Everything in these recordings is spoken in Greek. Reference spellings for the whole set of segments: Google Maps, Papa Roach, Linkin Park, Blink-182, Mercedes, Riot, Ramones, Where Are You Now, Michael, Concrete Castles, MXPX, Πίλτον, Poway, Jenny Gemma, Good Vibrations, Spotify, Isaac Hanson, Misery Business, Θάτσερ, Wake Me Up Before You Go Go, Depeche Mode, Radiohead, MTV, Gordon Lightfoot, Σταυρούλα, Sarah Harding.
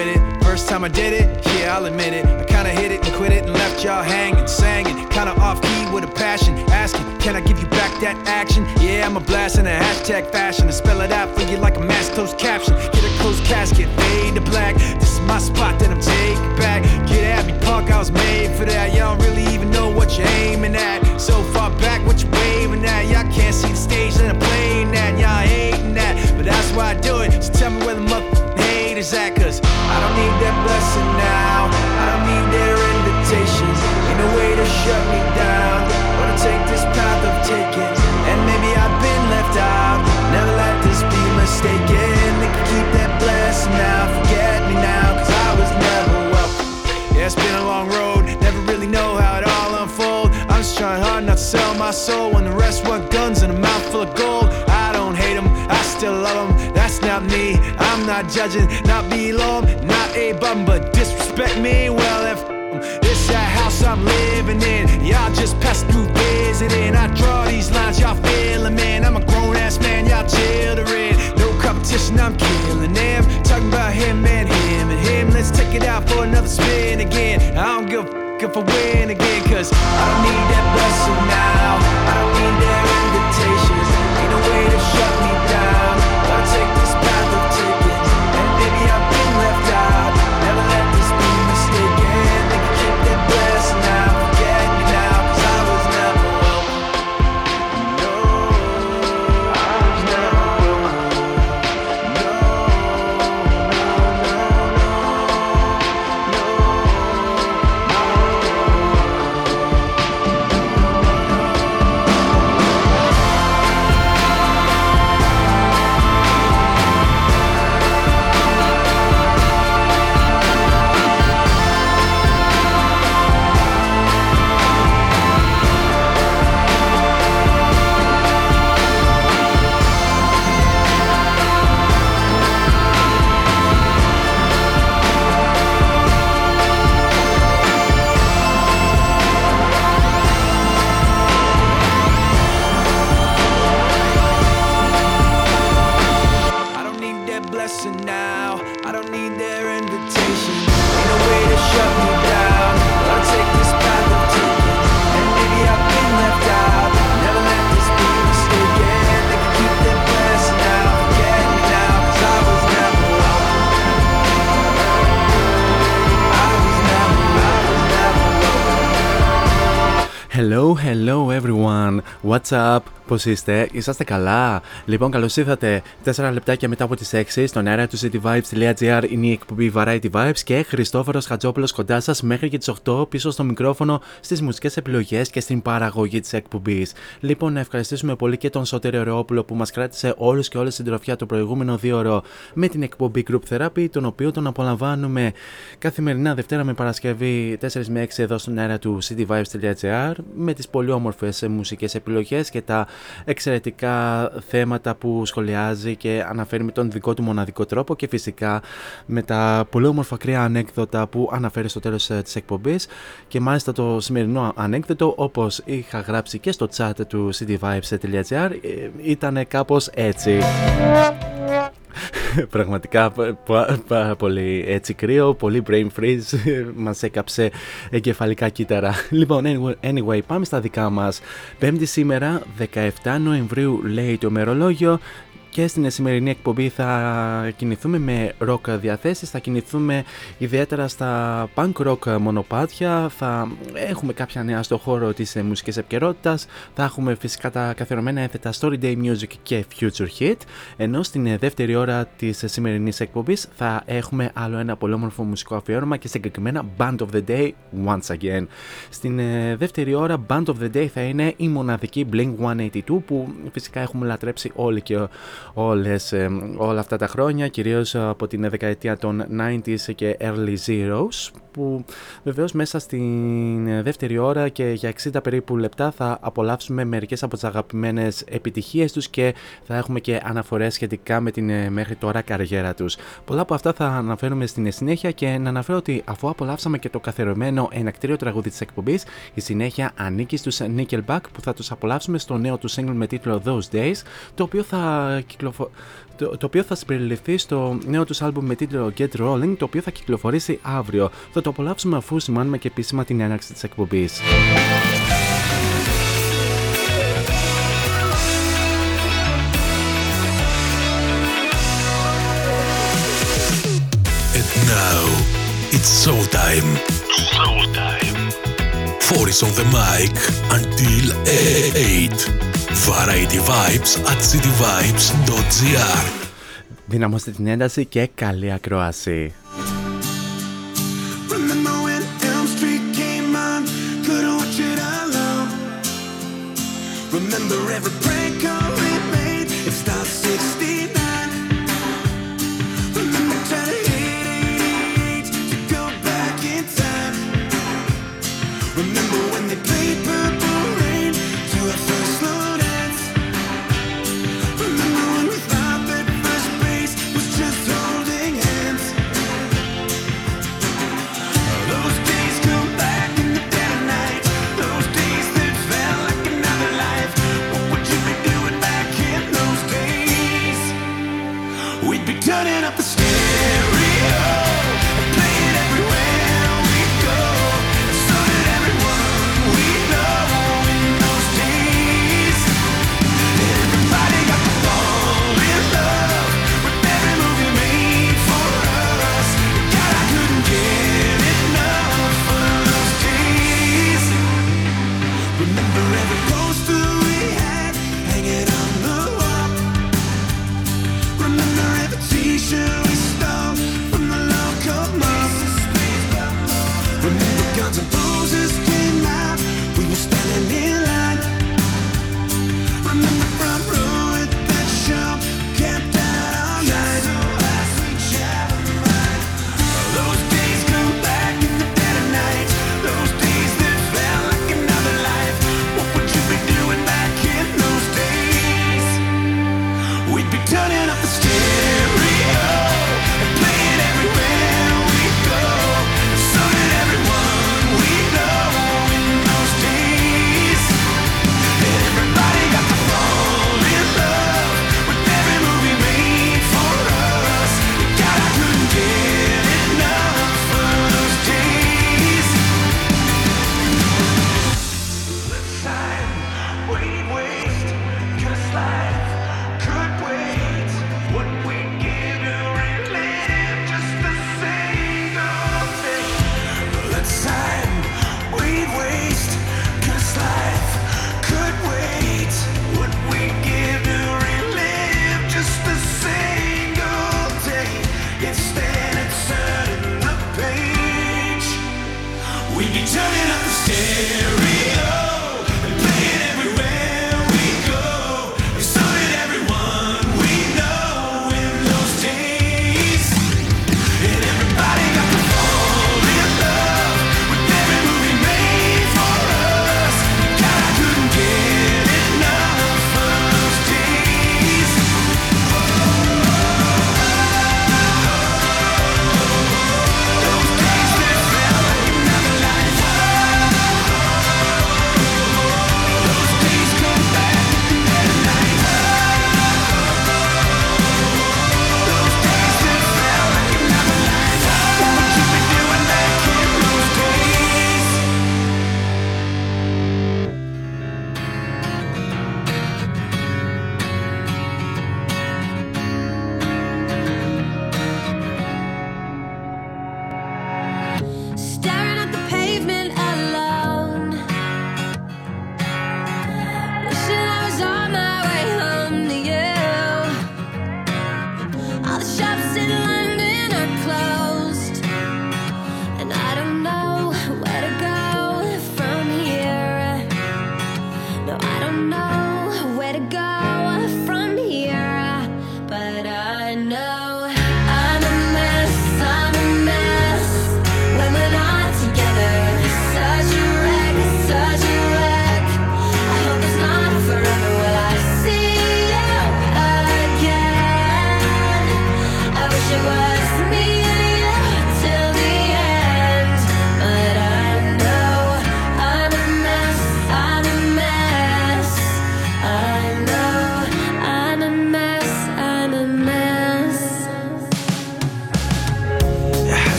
with it. First time I did it, yeah, I'll admit it. I kinda hit it and quit it and left y'all hanging, singing, kinda off key with a passion, asking, can I give you back that action? Yeah, I'm a blast in a hashtag fashion. I spell it out for you like a mass closed caption. Get a closed casket, fade to black. This is my spot that I'm taking back. Get at me, punk, I was made for that. Y'all don't really even know what you're aiming at. So far back, what you waving at? Y'all can't see the stage that I'm playing at. Y'all hating that, but that's why I do it. So tell me where the motherfucking hate is at, cause I don't need that blessing now. I don't need their invitations. Ain't no way to shut me down. Wanna take this path I've taken, and maybe I've been left out. Never let this be mistaken. They can keep that blessing now. Forget me now, cause I was never welcome. Yeah, it's been a long road. Never really know how it all unfolds. I'm just trying hard not to sell my soul when the rest want guns and a mouthful of gold. I don't hate them, I still love them. That's not me, I'm not judging. Not belong, not a bum, but disrespect me, well if it's that house I'm living in. Y'all just pass through visiting. I draw these lines, y'all feeling, man. I'm a grown-ass man, y'all children. No competition, I'm killing them. Talking about him and him and him. Let's take it out for another spin again. I don't give a f*** if I win again, cause I don't need that blessing now. I don't need their invitations. Ain't no way to shut me down. I'll take this path of tickets, and maybe I've been left out. Never let this be mistaken. They can keep their blessing now. Forget me now, cause I was never welcome. No, I was never welcome. No, Hello everyone, what's up, πώς είσαστε καλά? Λοιπόν, καλώς ήρθατε 4 λεπτάκια μετά από τις 6 στον αέρα του cityvibes.gr. Είναι η εκπομπή Variety Vibes και Χριστόφορος Χατζόπουλος κοντά σας μέχρι και τις 8 πίσω στο μικρόφωνο, στις μουσικές επιλογές και στην παραγωγή της εκπομπής. Λοιπόν, να ευχαριστήσουμε πολύ και τον Σωτέριο Ρεόπουλο που μας κράτησε όλους και όλες την τροφιά το προηγούμενο 2ωρο με την εκπομπή Group Therapy, τον οποίο τον απολαμβάνουμε καθημερινά Δευτέρα με Παρασκευή 4 με 6 εδώ στον αέρα του cityvibes.gr με τις πολύ όμορφες μουσικές επιλογές και τα εξαιρετικά θέματα που σχολιάζει και αναφέρει με τον δικό του μοναδικό τρόπο και φυσικά με τα πολύ όμορφα κρύα ανέκδοτα που αναφέρει στο τέλος της εκπομπής. Και μάλιστα το σημερινό ανέκδοτο, όπως είχα γράψει και στο chat του cityvibes.gr, ήταν κάπως έτσι. Πραγματικά πάρα πολύ έτσι κρύο, πολύ brain freeze, μας έκαψε εγκεφαλικά κύτταρα. Λοιπόν, anyway, πάμε στα δικά μας. Πέμπτη σήμερα, 17 Νοεμβρίου λέει το ημερολόγιο και στην σημερινή εκπομπή θα κινηθούμε με rock διαθέσεις, θα κινηθούμε ιδιαίτερα στα punk rock μονοπάτια, θα έχουμε κάποια νέα στο χώρο της μουσικής επικαιρότητας, θα έχουμε φυσικά τα καθιερωμένα ένθετα Story Day Music και Future Hit, ενώ στην δεύτερη ώρα της σημερινής εκπομπής θα έχουμε άλλο ένα πολύ όμορφο μουσικό αφιέρωμα και συγκεκριμένα Band of the Day once again. Στην δεύτερη ώρα Band of the Day θα είναι η μοναδική Blink-182 που φυσικά έχουμε λατρέψει όλοι και όλα αυτά τα χρόνια, κυρίως από την δεκαετία των 90s και early zeros, που βεβαίως μέσα στην δεύτερη ώρα και για 60 περίπου λεπτά θα απολαύσουμε μερικές από τις αγαπημένες επιτυχίες τους και θα έχουμε και αναφορές σχετικά με την μέχρι τώρα καριέρα τους. Πολλά από αυτά θα αναφέρουμε στην συνέχεια και να αναφέρω ότι αφού απολαύσαμε και το καθιερωμένο ενακτήριο τραγούδι της εκπομπής, η συνέχεια ανήκει στους Nickelback που θα τους απολαύσουμε στο νέο του single με τίτλο Those Days, το οποίο θα το οποίο θα συμπεριληφθεί στο νέο τους άλμπουμ με τίτλο Get Rolling, το οποίο θα κυκλοφορήσει αύριο. Θα το απολαύσουμε αφού σημάνουμε και επίσημα την έναρξη της εκπομπής. Now it's showtime. Showtime. Four is on the mic until 8. Variety Vibes at cityvibes.gr. Δυναμώστε την ένταση και καλή ακρόαση.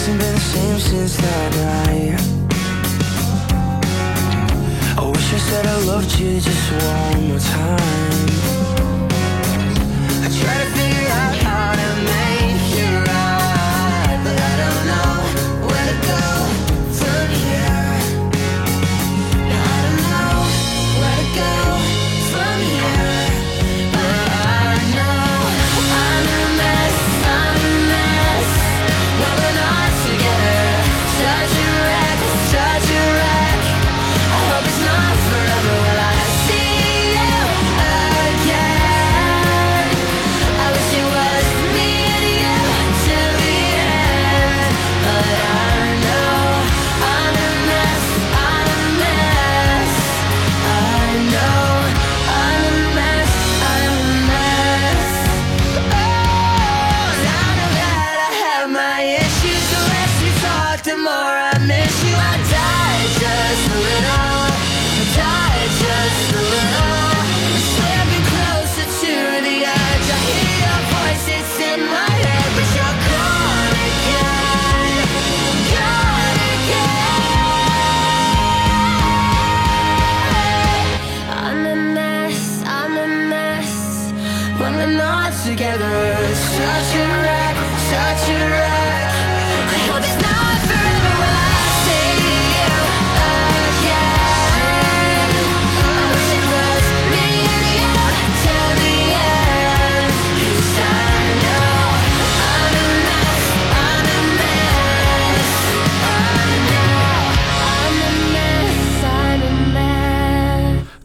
hasn't been the same since that night. I wish I said I loved you just one more time. I try to figure out how to make you right, but I don't know where to go from here. No, I don't know where to go from here.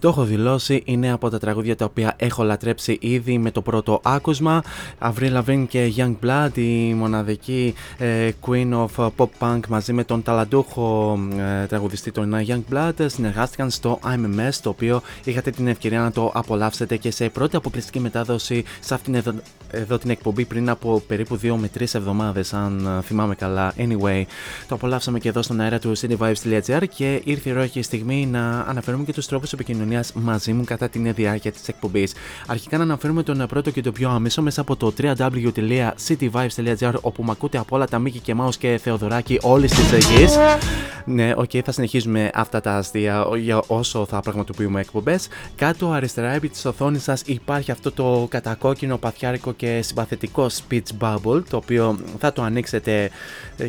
Το έχω δηλώσει, είναι από τα τραγούδια τα οποία έχω λατρέψει ήδη με το πρώτο άκουσμα. Avril Lavigne και Young Blood, η μοναδική Queen of Pop Punk μαζί με τον ταλαντούχο τραγουδιστή των Young Blood συνεργάστηκαν στο I'm a Mess, το οποίο είχατε την ευκαιρία να το απολαύσετε και σε πρώτη αποκλειστική μετάδοση σε αυτήν εδώ την εκπομπή πριν από περίπου 2 με 3 εβδομάδες, αν θυμάμαι καλά. Anyway, το απολαύσαμε και εδώ στον αέρα του cityvibes.gr και ήρθε η ρόχη στιγμή να αναφέρουμε και τους τρόπους επικοινωνίας μαζί μου κατά την διάρκεια της εκπομπής. Αρχικά να αναφέρουμε τον πρώτο και το πιο αμέσο μέσα από το www.cityvibes.gr, όπου μ' ακούτε από όλα τα Μίκη και Μάους και Θεοδωράκη όλης της γης. Ναι, okay, θα συνεχίζουμε αυτά τα αστεία για όσο θα πραγματοποιούμε εκπομπές. Κάτω αριστερά επί της οθόνης σας υπάρχει αυτό το κατακόκκινο παθιάρικο και συμπαθητικό speech bubble, το οποίο θα το ανοίξετε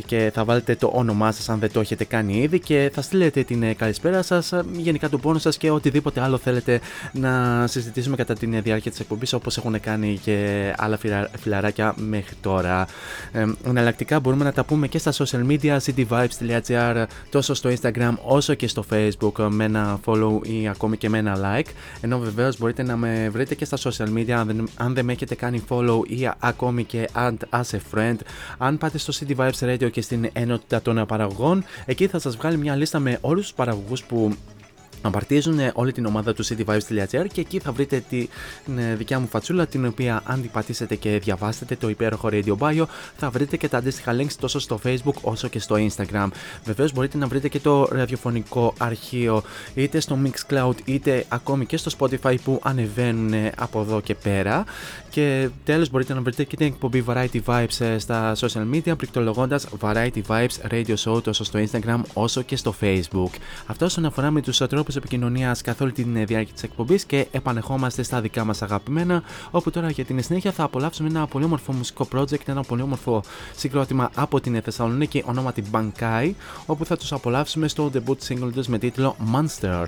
και θα βάλετε το όνομά σας αν δεν το έχετε κάνει ήδη και θα στείλετε την καλησπέρα σας, γενικά τον πόνο σας και οτιδήποτε άλλο θέλετε να συζητήσουμε κατά την διάρκεια της εκπομπής, όπως έχουν κάνει και άλλα φιλαράκια μέχρι τώρα. Εναλλακτικά μπορούμε να τα πούμε και στα social media cityvibes.gr, τόσο στο Instagram όσο και στο Facebook, με ένα follow ή ακόμη και με ένα like. Ενώ βεβαίως μπορείτε να με βρείτε και στα social media αν δεν με έχετε κάνει follow ή ακόμη και add as a friend. Αν πάτε στο City Vibes Radio και στην ενότητα των παραγωγών, εκεί θα σας βγάλει μια λίστα με όλους τους παραγωγούς που απαρτίζουν όλη την ομάδα του cityvibes.gr και εκεί θα βρείτε τη δικιά μου φατσούλα, την οποία αν την πατήσετε και διαβάσετε το υπέροχο Radio Bio θα βρείτε και τα αντίστοιχα links τόσο στο Facebook όσο και στο Instagram. Βεβαίως μπορείτε να βρείτε και το ραδιοφωνικό αρχείο είτε στο Mixcloud είτε ακόμη και στο Spotify που ανεβαίνουν από εδώ και πέρα. Και τέλος μπορείτε να βρείτε και την εκπομπή Variety Vibes στα social media πληκτρολογώντας Variety Vibes Radio Show τόσο στο Instagram όσο και στο Facebook. Αυτό όσον αφορά με τους τρόπους επικοινωνίας καθ' όλη την διάρκεια της εκπομπής και επανεχόμαστε στα δικά μας αγαπημένα, όπου τώρα για την συνέχεια θα απολαύσουμε ένα πολύ όμορφο μουσικό project, ένα πολύ όμορφο συγκρότημα από την Θεσσαλονίκη ονόματι Μπανκάι, όπου θα τους απολαύσουμε στο debut single τους με τίτλο Monster.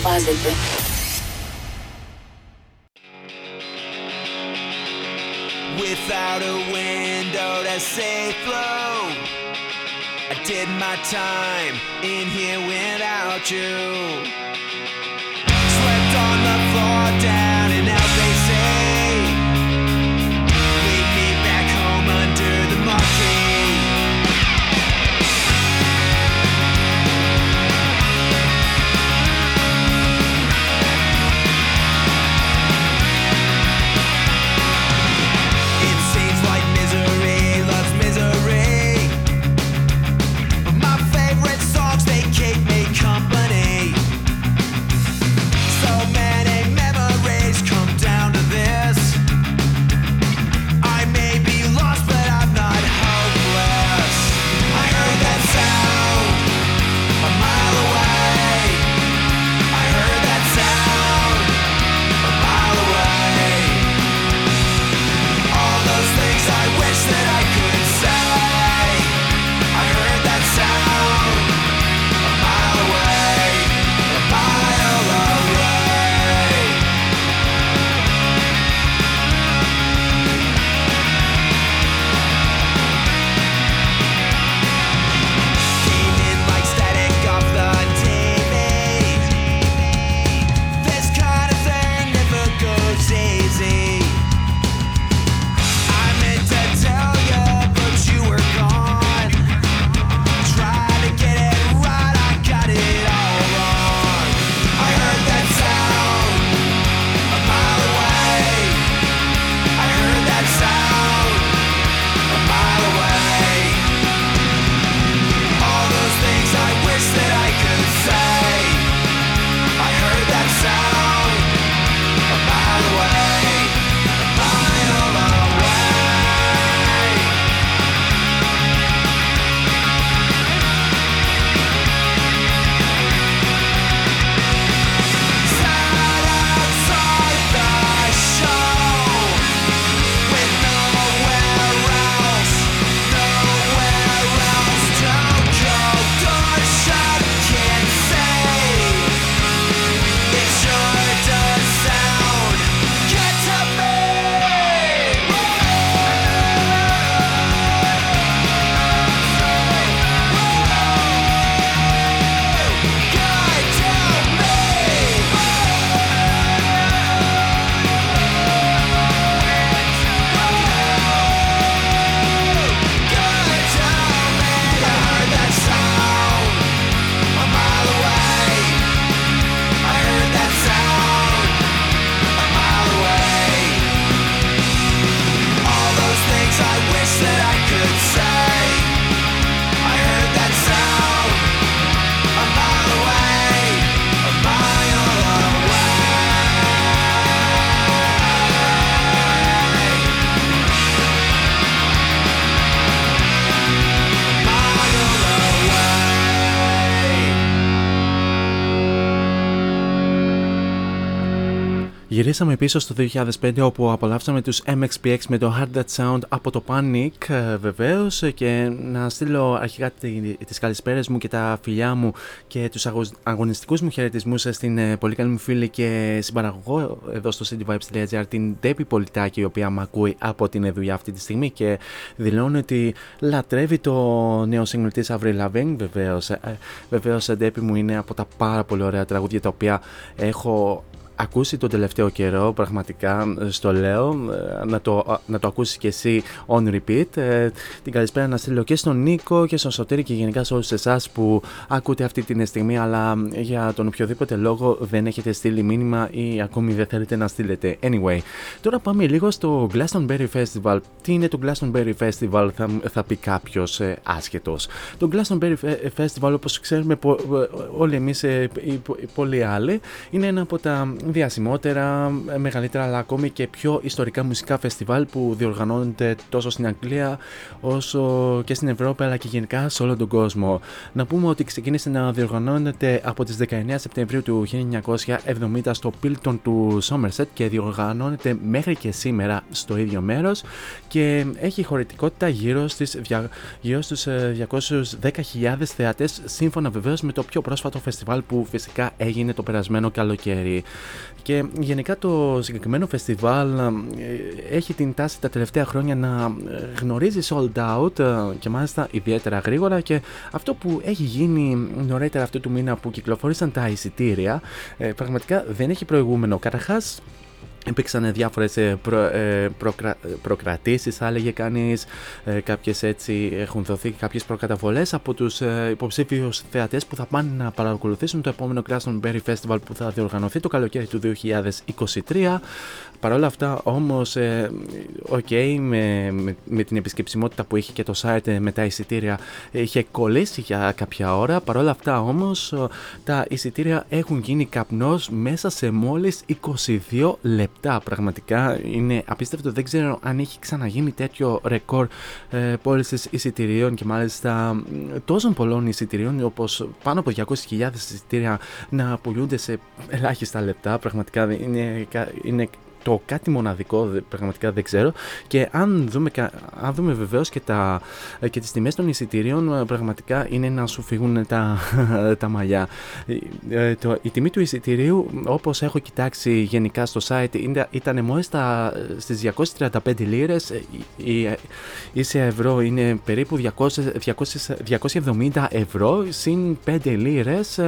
διασκευάζεται. Without a window to say flow, I did my time in here without you. Slept on the floor down and out they say, leave me back home under the marquee. Γυρίσαμε πίσω στο 2005 όπου απολαύσαμε τους MXPX με το Hard That Sound από το Panic βεβαίως, και να στείλω αρχικά τις καλησπέρες μου και τα φιλιά μου και τους αγωνιστικούς μου χαιρετισμούς στην πολύ καλή μου φίλη και συμπαραγωγό εδώ στο cityvibes.gr την Ντέπη Πολιτάκη, η οποία με ακούει από την δουλειά αυτή τη στιγμή και δηλώνει ότι λατρεύει το νέο single της Avril Lavigne. Βεβαίως Ντέπη μου, είναι από τα πάρα πολύ ωραία τραγούδια τα οποία έχω ακούσει τον τελευταίο καιρό, πραγματικά στο λέω, να το ακούσεις και εσύ on repeat. Την καλησπέρα να στείλω και στον Νίκο και στον Σωτέρι και γενικά σε όλους εσάς που ακούτε αυτή την στιγμή αλλά για τον οποιοδήποτε λόγο δεν έχετε στείλει μήνυμα ή ακόμη δεν θέλετε να στείλετε. Anyway, τώρα πάμε λίγο στο Glastonbury Festival. Τι είναι το Glastonbury Festival, θα πει κάποιος άσχετος. Το Glastonbury Festival, όπως ξέρουμε όλοι εμείς οι πολλοί άλλοι, είναι ένα από τα διασημότερα, μεγαλύτερα αλλά ακόμη και πιο ιστορικά μουσικά φεστιβάλ που διοργανώνονται τόσο στην Αγγλία όσο και στην Ευρώπη αλλά και γενικά σε όλο τον κόσμο. Να πούμε ότι ξεκίνησε να διοργανώνεται από τις 19 Σεπτεμβρίου του 1970 στο Πίλτον του Somerset και διοργανώνεται μέχρι και σήμερα στο ίδιο μέρος και έχει χωρητικότητα γύρω στους 210.000 θεατές, σύμφωνα βεβαίως με το πιο πρόσφατο φεστιβάλ που φυσικά έγινε το περασμένο καλοκαίρι. Και γενικά το συγκεκριμένο φεστιβάλ έχει την τάση τα τελευταία χρόνια να γνωρίζει sold out και μάλιστα ιδιαίτερα γρήγορα, και αυτό που έχει γίνει νωρίτερα αυτού του μήνα που κυκλοφόρησαν τα εισιτήρια πραγματικά δεν έχει προηγούμενο. Καταρχάς υπήρξαν διάφορες προκρατήσεις, θα έλεγε κανείς, κάποιες έτσι έχουν δοθεί κάποιες προκαταβολές από τους υποψήφιους θεατές που θα πάνε να παρακολουθήσουν το επόμενο Glastonbury Festival που θα διοργανωθεί το καλοκαίρι του 2023. Παρ' όλα αυτά όμως, με την επισκεψιμότητα που είχε και το site με τα εισιτήρια, είχε κολλήσει για κάποια ώρα. Παρ' όλα αυτά όμως τα εισιτήρια έχουν γίνει καπνός μέσα σε μόλις 22 λεπτά. Πραγματικά είναι απίστευτο, δεν ξέρω αν έχει ξαναγίνει τέτοιο ρεκόρ πώλησης εισιτηρίων και μάλιστα τόσων πολλών εισιτηρίων, όπως πάνω από 200.000 εισιτήρια να πουλούνται σε ελάχιστα λεπτά. Πραγματικά είναι το κάτι μοναδικό, πραγματικά δεν ξέρω. Και αν δούμε βεβαίως και τις τιμές των εισιτηρίων, πραγματικά είναι να σου φύγουν τα μαλλιά. Η τιμή του εισιτηρίου, όπως έχω κοιτάξει γενικά στο site, ήταν μόλις στις 235 λίρες, ή σε ευρώ είναι περίπου 270 ευρώ, συν 5 λίρες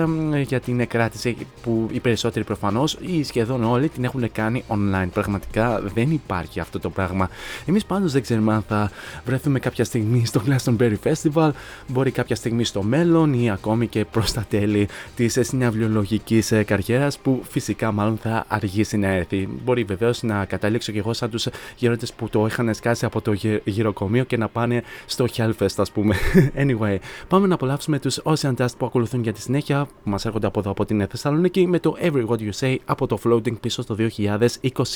για την εκράτηση που οι περισσότεροι προφανώς ή σχεδόν όλοι την έχουν κάνει online. Πραγματικά δεν υπάρχει αυτό το πράγμα. Εμείς πάντως δεν ξέρουμε αν θα βρεθούμε κάποια στιγμή στο Glastonbury Festival, μπορεί κάποια στιγμή στο μέλλον ή ακόμη και προς τα τέλη της συναυλιολογικής καριέρας, που φυσικά μάλλον θα αργήσει να έρθει. Μπορεί βεβαίως να καταλήξω και εγώ σαν τους γερόντες που το είχαν σκάσει από το γυροκομείο και να πάνε στο Hellfest, ας πούμε. Anyway, πάμε να απολαύσουμε τους Ocean Dust που ακολουθούν για τη συνέχεια, που μας έρχονται από εδώ από την Θεσσαλονίκη, με το Every What You Say από το Floating πίσω στο 2021.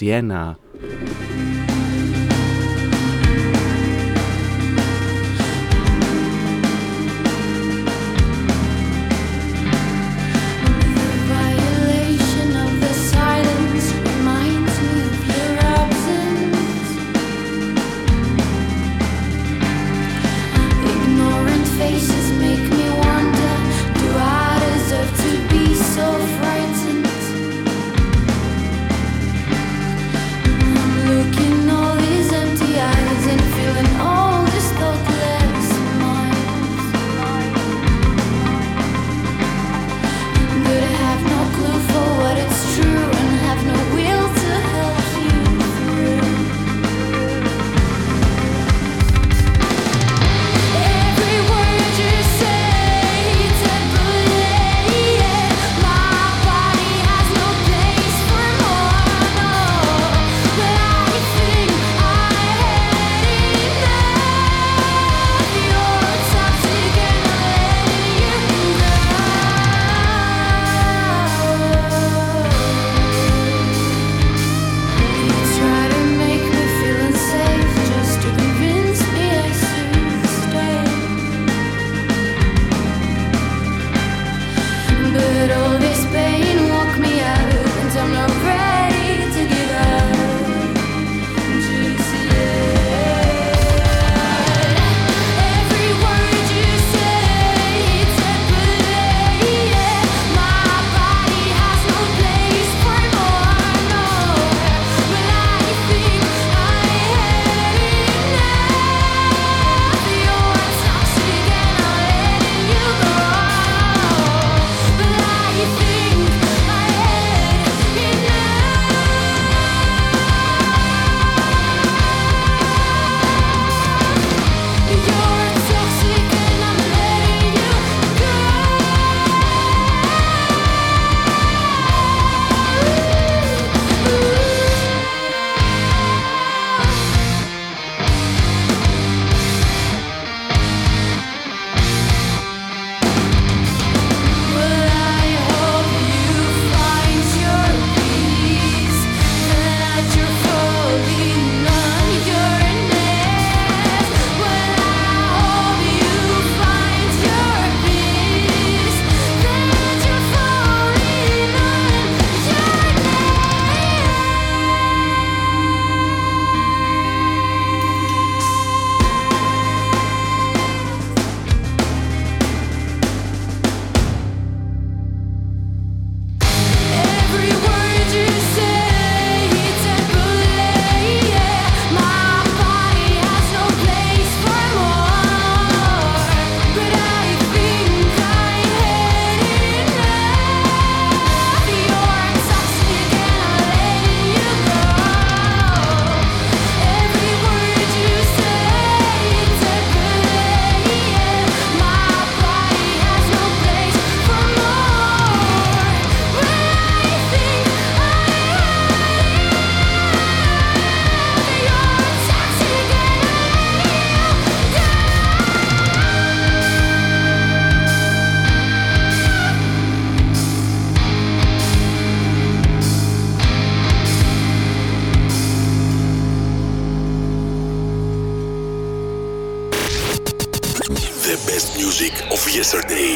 yesterday,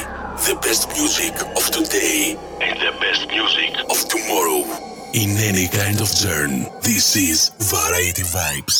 the best music of today, and the best music of tomorrow. In any kind of genre, this is Variety Vibes.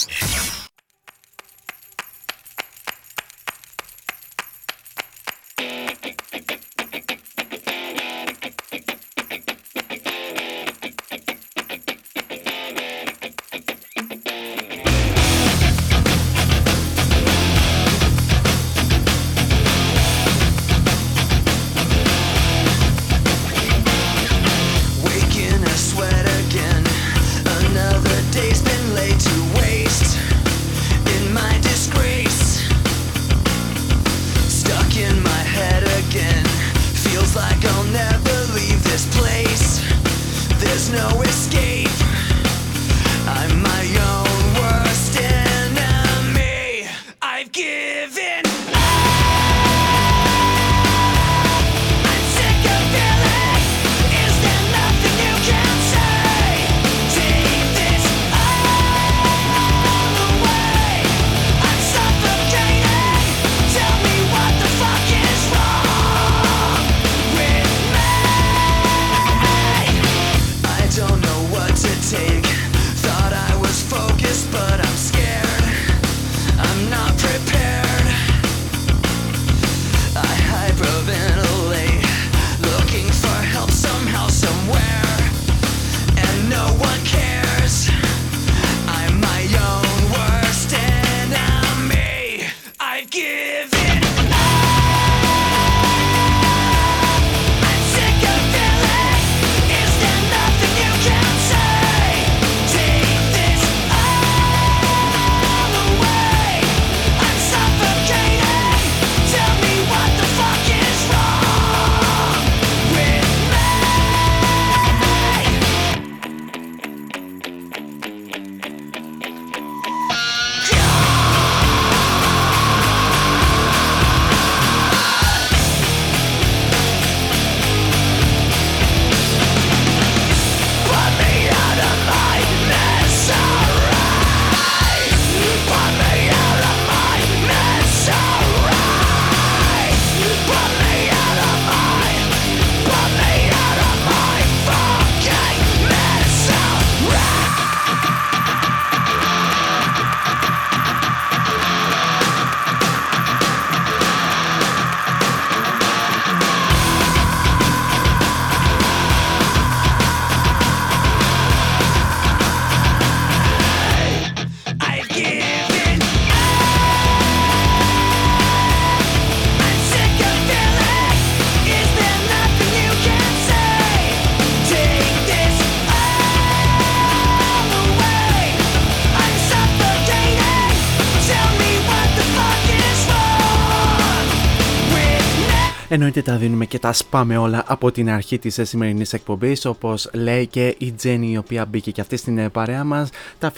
Εννοείται τα δίνουμε και τα σπάμε όλα από την αρχή της σημερινής εκπομπής, όπως λέει και η Τζέννη, η οποία μπήκε και αυτή στην παρέα μας. Τα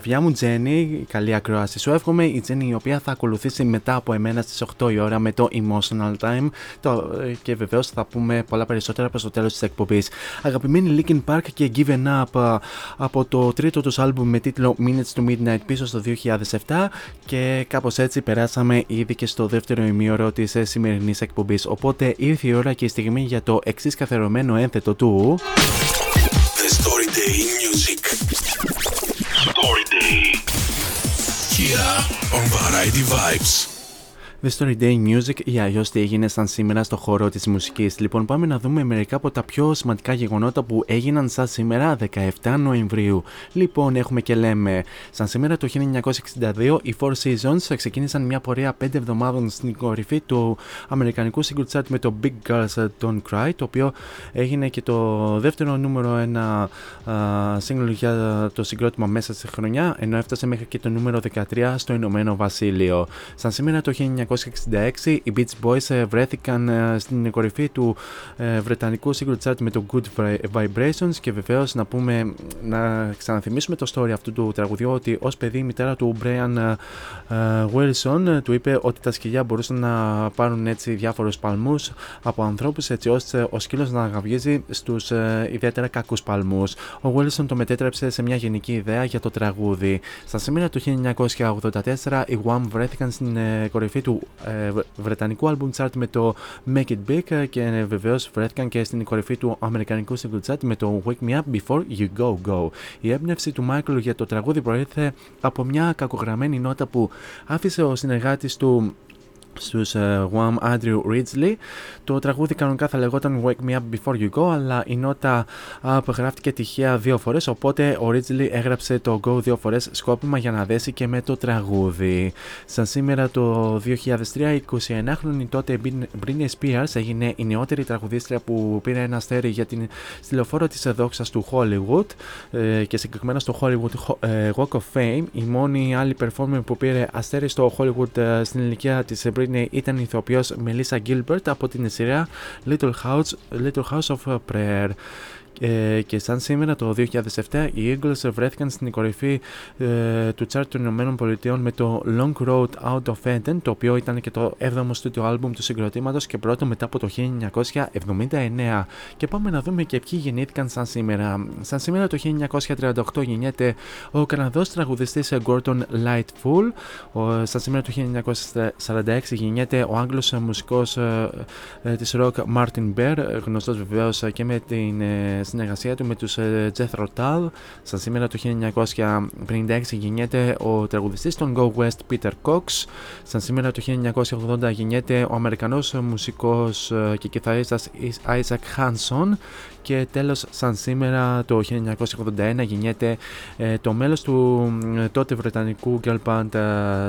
φιλιά μου Τζέννη, καλή ακρόαση σου εύχομαι. Η Τζέννη η οποία θα ακολουθήσει μετά από εμένα στις 8 η ώρα με το Emotional Time και βεβαίως θα πούμε πολλά περισσότερα προς το τέλος της εκπομπής. Αγαπημένοι Linkin Park και Given Up από το τρίτο τους άλμπουμ με τίτλο Minutes to Midnight πίσω στο 2007 και κάπως έτσι περάσαμε ήδη και στο δεύτερο ημίωρο της σημερινής εκπομπής. Οπότε ήρθε η ώρα και η στιγμή για το εξής καθερωμένο ένθετο του The Story Day Music Story Day Here on Variety Vibes. The Story Day Music, ή αλλιώς τι έγινε σαν σήμερα στο χώρο της μουσικής. Λοιπόν, πάμε να δούμε μερικά από τα πιο σημαντικά γεγονότα που έγιναν σαν σήμερα 17 Νοεμβρίου. Λοιπόν, έχουμε και λέμε. Σαν σήμερα το 1962, οι Four Seasons ξεκίνησαν μια πορεία 5 εβδομάδων στην κορυφή του αμερικανικού single chart με το Big Girls Don't Cry, το οποίο έγινε και το δεύτερο νούμερο 1 single για το συγκρότημα μέσα στη χρονιά, ενώ έφτασε μέχρι και το νούμερο 13 στο Ηνωμένο Βασίλειο. Σαν σήμερα το 1966 οι Beach Boys βρέθηκαν στην κορυφή του βρετανικού single chart με το Good Vibrations και βεβαίως να ξαναθυμίσουμε το story αυτού του τραγουδιού, ότι ως παιδί η μητέρα του Brian Wilson του είπε ότι τα σκυλιά μπορούσαν να πάρουν έτσι διάφορους παλμούς από ανθρώπους, έτσι ώστε ο σκύλος να γαυγίζει στους ιδιαίτερα κακούς παλμούς. Ο Wilson το μετέτρεψε σε μια γενική ιδέα για το τραγούδι. Στα σήμερα του 1984 οι WAM βρέθηκαν στην κορυφή του του βρετανικού album chart με το Make It Big και βεβαίως βρέθηκαν και στην κορυφή του αμερικανικού single chart με το Wake Me Up Before You Go Go. Η έμπνευση του Michael για το τραγούδι προήλθε από μια κακογραμμένη νότα που άφησε ο συνεργάτης του στους WAM, Andrew Ridgeley. Το τραγούδι κανονικά θα λεγόταν Wake Me Up Before You Go, αλλά η νότα γράφτηκε τυχαία δύο φορές, οπότε ο Ridgeley έγραψε το Go δύο φορές σκόπιμα για να δέσει και με το τραγούδι. Σαν σήμερα το 2003, 29χρονη τότε Britney Spears έγινε η νεότερη τραγουδίστρια που πήρε ένα αστέρι για την στυλοφόρο της δόξας του Hollywood και συγκεκριμένα στο Hollywood Walk of Fame. Η μόνη άλλη performer που πήρε αστέρι στο Hollywood στην ηλικία της ήταν η ηθοποιός Melissa Gilbert από την σειρά Little House of Prayer. Και σαν σήμερα το 2007 οι Eagles βρέθηκαν στην κορυφή του chart των Ηνωμένων Πολιτειών με το Long Road Out of Eden, το οποίο ήταν και το 7ο στούντιο άλμπουμ του συγκροτήματος και πρώτο μετά από το 1979. Και πάμε να δούμε και ποιοι γεννήθηκαν σαν σήμερα. Σαν σήμερα το 1938 γεννιέται ο Καναδός τραγουδιστής Gordon Lightfoot. Σαν σήμερα το 1946 γεννιέται ο Άγγλος μουσικός της rock Martin Bear, γνωστός βεβαίως και με την συνεργασία του με τους Jethro Tull. Σαν σήμερα το 1956 γεννιέται ο τραγουδιστής των Go West Peter Cox. Σαν σήμερα το 1980 γεννιέται ο Αμερικανός μουσικός και κιθαρίστας Isaac Hanson. Και τέλος, σαν σήμερα το 1981 γεννιέται το μέλος του τότε βρετανικού girl band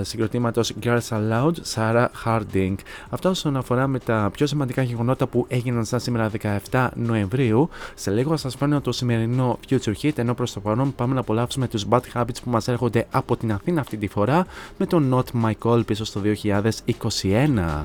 συγκροτήματος Girls Aloud, Sarah Harding. Αυτό όσον αφορά με τα πιο σημαντικά γεγονότα που έγιναν σαν σήμερα 17 Νοεμβρίου. Σε λίγο θα σας φέρνω το σημερινό Future Hit, ενώ προς το παρόν πάμε να απολαύσουμε τους Bad Habits που μας έρχονται από την Αθήνα αυτή τη φορά με το Not My Call πίσω στο 2021.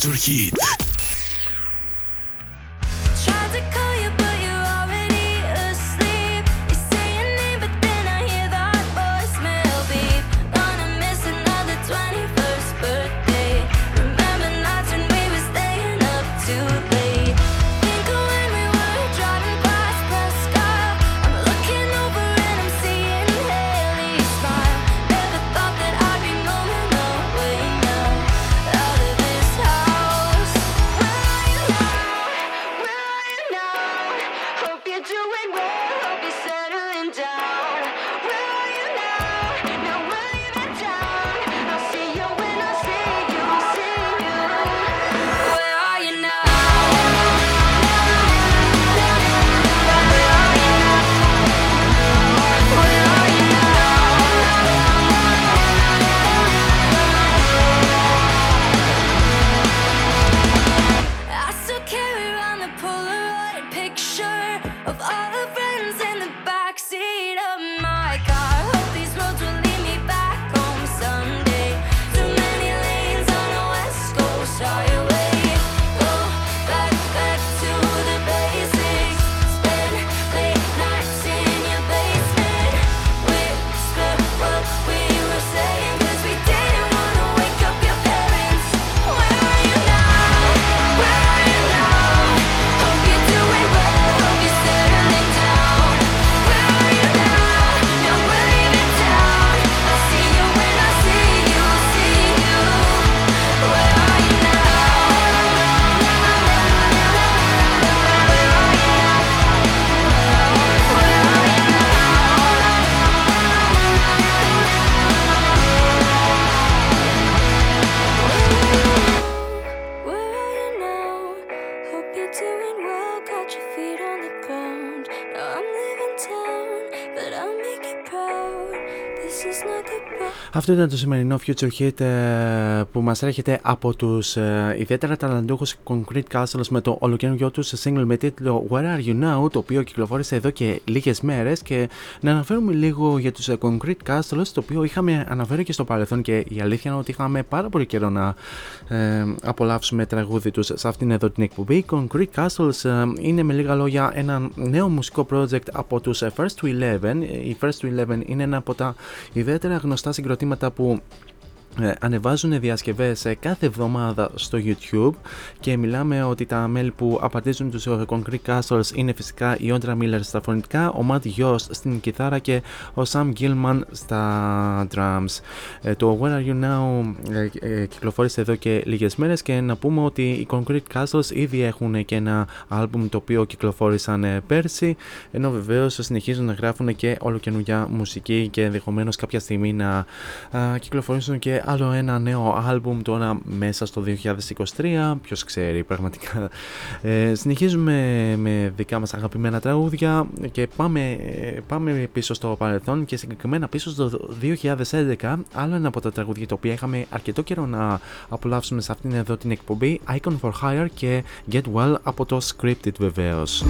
Culture Hit. Αυτό ήταν το σημερινό Future Hit που μας έρχεται από τους ιδιαίτερα ταλαντούχους Concrete Castles με το ολοκαινούργιο τους single με τίτλο Where Are You Now, το οποίο κυκλοφόρησε εδώ και λίγες μέρες. Και να αναφέρουμε λίγο για τους Concrete Castles, το οποίο είχαμε αναφέρει και στο παρελθόν, και η αλήθεια είναι ότι είχαμε πάρα πολύ καιρό να απολαύσουμε τραγούδι τους σε αυτήν εδώ την εκπομπή. Concrete Castles είναι με λίγα λόγια ένα νέο μουσικό project από τους First to Eleven. Η First to Eleven είναι ένα από τα ιδιαίτερα γνωστά συγκροτήματα που ανεβάζουν διασκευές κάθε εβδομάδα στο YouTube, και μιλάμε ότι τα μέλη που απαρτίζουν τους Concrete Castles είναι φυσικά η Όντρα Μίλλερ στα φωνητικά, ο Ματ Γιώστ στην κιθάρα και ο Σαμ Γκίλμαν στα drums. Το Where Are You Now κυκλοφόρησε εδώ και λίγες μέρες, και να πούμε ότι οι Concrete Castles ήδη έχουν και ένα άλμπουμ το οποίο κυκλοφόρησαν πέρσι, ενώ βεβαίως συνεχίζουν να γράφουν και ολοκαινούργια μουσική και ενδεχομένως κάποια στιγμή να κυκλοφορήσουν και άλλο ένα νέο άλμπουμ τώρα μέσα στο 2023, ποιος ξέρει πραγματικά. Συνεχίζουμε με δικά μας αγαπημένα τραγούδια και πάμε πίσω στο παρελθόν, και συγκεκριμένα πίσω στο 2011, άλλο ένα από τα τραγούδια τα οποία είχαμε αρκετό καιρό να απολαύσουμε σε αυτήν εδώ την εκπομπή, Icon for Hire και Get Well από το Scripted βεβαίως.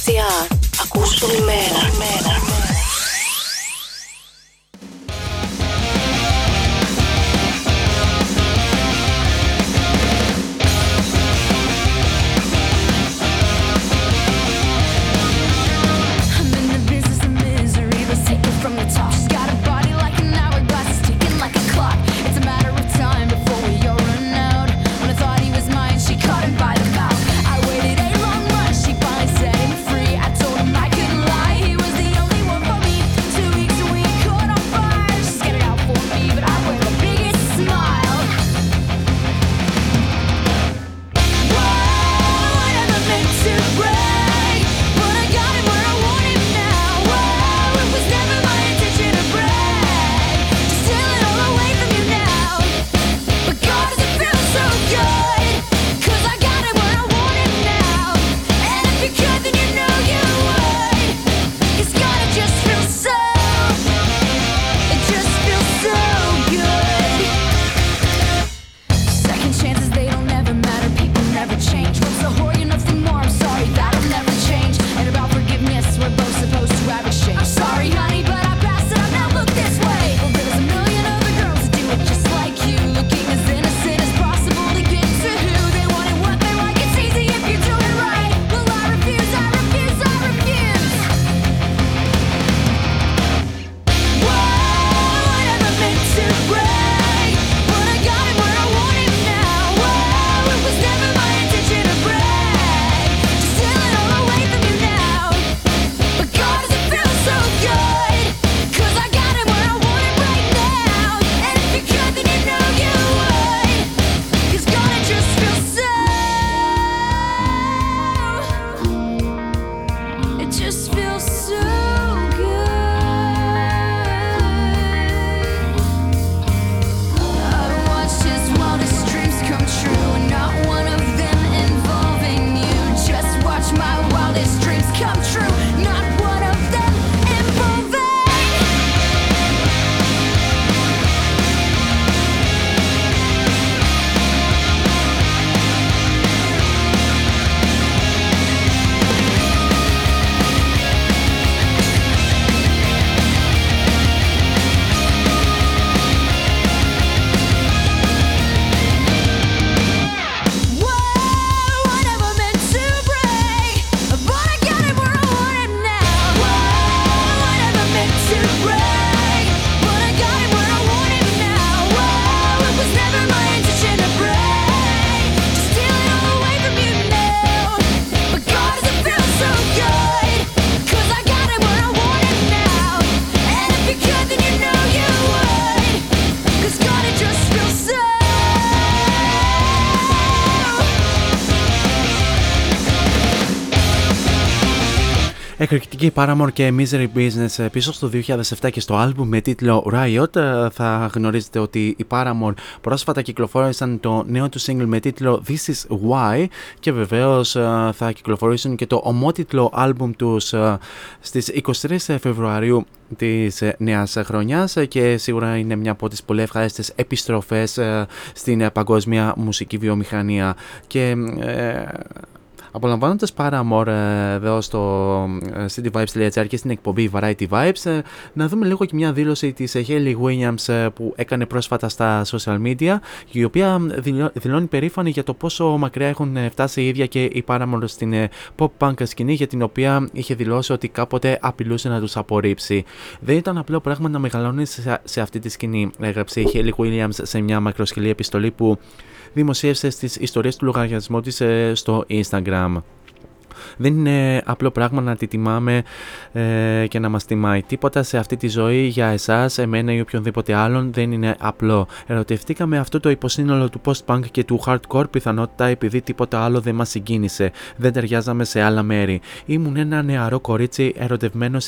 Κοσμοτέ.gr. Ακούς όλη μέρα. Εκρηκτική Paramore και Misery Business πίσω στο 2007 και στο άλμπουμ με τίτλο Riot. Θα γνωρίζετε ότι οι Paramore πρόσφατα κυκλοφόρησαν το νέο του single με τίτλο This Is Why και βεβαίως θα κυκλοφορήσουν και το ομότιτλο άλμπουμ τους στις 23 Φεβρουαρίου της νέας χρονιάς και σίγουρα είναι μια από τις πολύ ευχάριστες επιστροφές στην παγκόσμια μουσική βιομηχανία. Και απολαμβάνοντας Paramore εδώ στο cityvibes.gr και στην εκπομπή Variety Vibes, να δούμε λίγο και μια δήλωση της Hayley Williams που έκανε πρόσφατα στα social media, η οποία δηλώνει περήφανη για το πόσο μακριά έχουν φτάσει η ίδια και η Paramore στην pop-punk σκηνή, για την οποία είχε δηλώσει ότι κάποτε απειλούσε να τους απορρίψει. Δεν ήταν απλό πράγμα να μεγαλώνεις σε αυτή τη σκηνή, έγραψε η Hayley Williams σε μια μακροσχελή επιστολή που δημοσίευσε στις ιστορίες του λογαριασμού της στο Instagram. Δεν είναι απλό πράγμα να τη τιμάμε και να μας τιμάει. Τίποτα σε αυτή τη ζωή για εσάς, εμένα ή οποιονδήποτε άλλον δεν είναι απλό. Ερωτευτήκαμε αυτό το υποσύνολο του post-punk και του hardcore πιθανότητα επειδή τίποτα άλλο δεν μας συγκίνησε. Δεν ταιριάζαμε σε άλλα μέρη. Ήμουν ένα νεαρό κορίτσι ερωτευμένο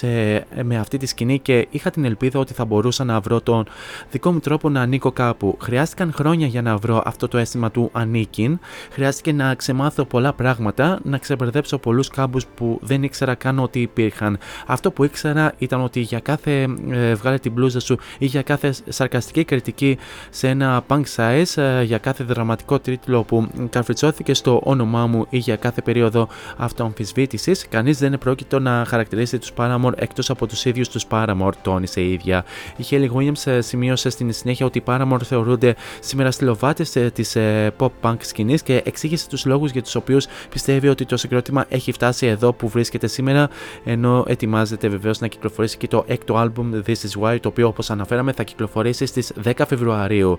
με αυτή τη σκηνή και είχα την ελπίδα ότι θα μπορούσα να βρω τον δικό μου τρόπο να ανήκω κάπου. Χρειάστηκαν χρόνια για να βρω αυτό το αίσθημα του ανήκειν. Χρειάστηκε να ξεμάθω πολλά πράγματα, να ξεμπερδέψω πολλούς κάμπους που δεν ήξερα καν ότι υπήρχαν. Αυτό που ήξερα ήταν ότι για κάθε βγάλε την μπλούζα σου ή για κάθε σαρκαστική κριτική σε ένα punk size, για κάθε δραματικό τίτλο που καρφιτσώθηκε στο όνομά μου ή για κάθε περίοδο αυτοαμφισβήτησης, κανείς δεν επρόκειτο να χαρακτηρίσει τους Paramore εκτός από τους ίδιους τους Paramore, τόνισε η ίδια. Η Hayley Williams σημείωσε στην συνέχεια ότι οι Paramore θεωρούνται σήμερα στυλοβάτες της pop-punk σκηνής και εξήγησε τους λόγους για τους οποίους πιστεύει ότι το συγκρότημα έχει φτάσει εδώ που βρίσκεται σήμερα, ενώ ετοιμάζεται βεβαίως να κυκλοφορήσει και το έκτο άλμπουμ This Is Why, το οποίο όπως αναφέραμε θα κυκλοφορήσει στις 10 Φεβρουαρίου.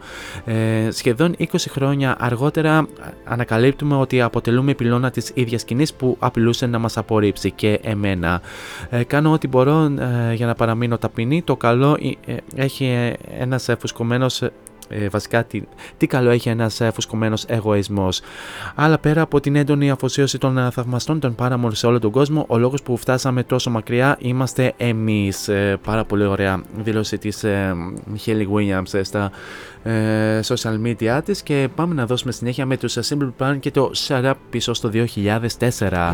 Σχεδόν 20 χρόνια αργότερα ανακαλύπτουμε ότι αποτελούμε πυλώνα της ίδιας σκηνής που απειλούσε να μας απορρίψει και εμένα. Κάνω ό,τι μπορώ για να παραμείνω ταπεινή. Το καλό έχει ένας φουσκωμένος βασικά τι καλό έχει ένας φουσκωμένος εγωισμός. Αλλά πέρα από την έντονη αφοσίωση των θαυμαστών των Paramore σε όλο τον κόσμο, ο λόγος που φτάσαμε τόσο μακριά είμαστε εμείς. Πάρα πολύ ωραία δήλωση της Hayley Williams στα social media της, και πάμε να δώσουμε συνέχεια με τους Simple Plan και το Shut Up πίσω στο 2004.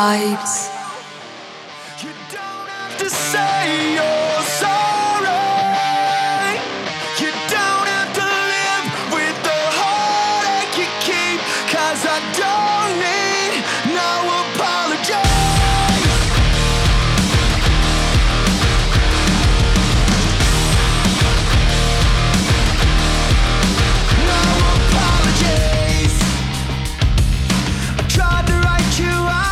Vibes. You don't have to say you're sorry. You don't have to live with the heartache you keep, 'cause I don't need no apologies. No apologies. I tried to write you out.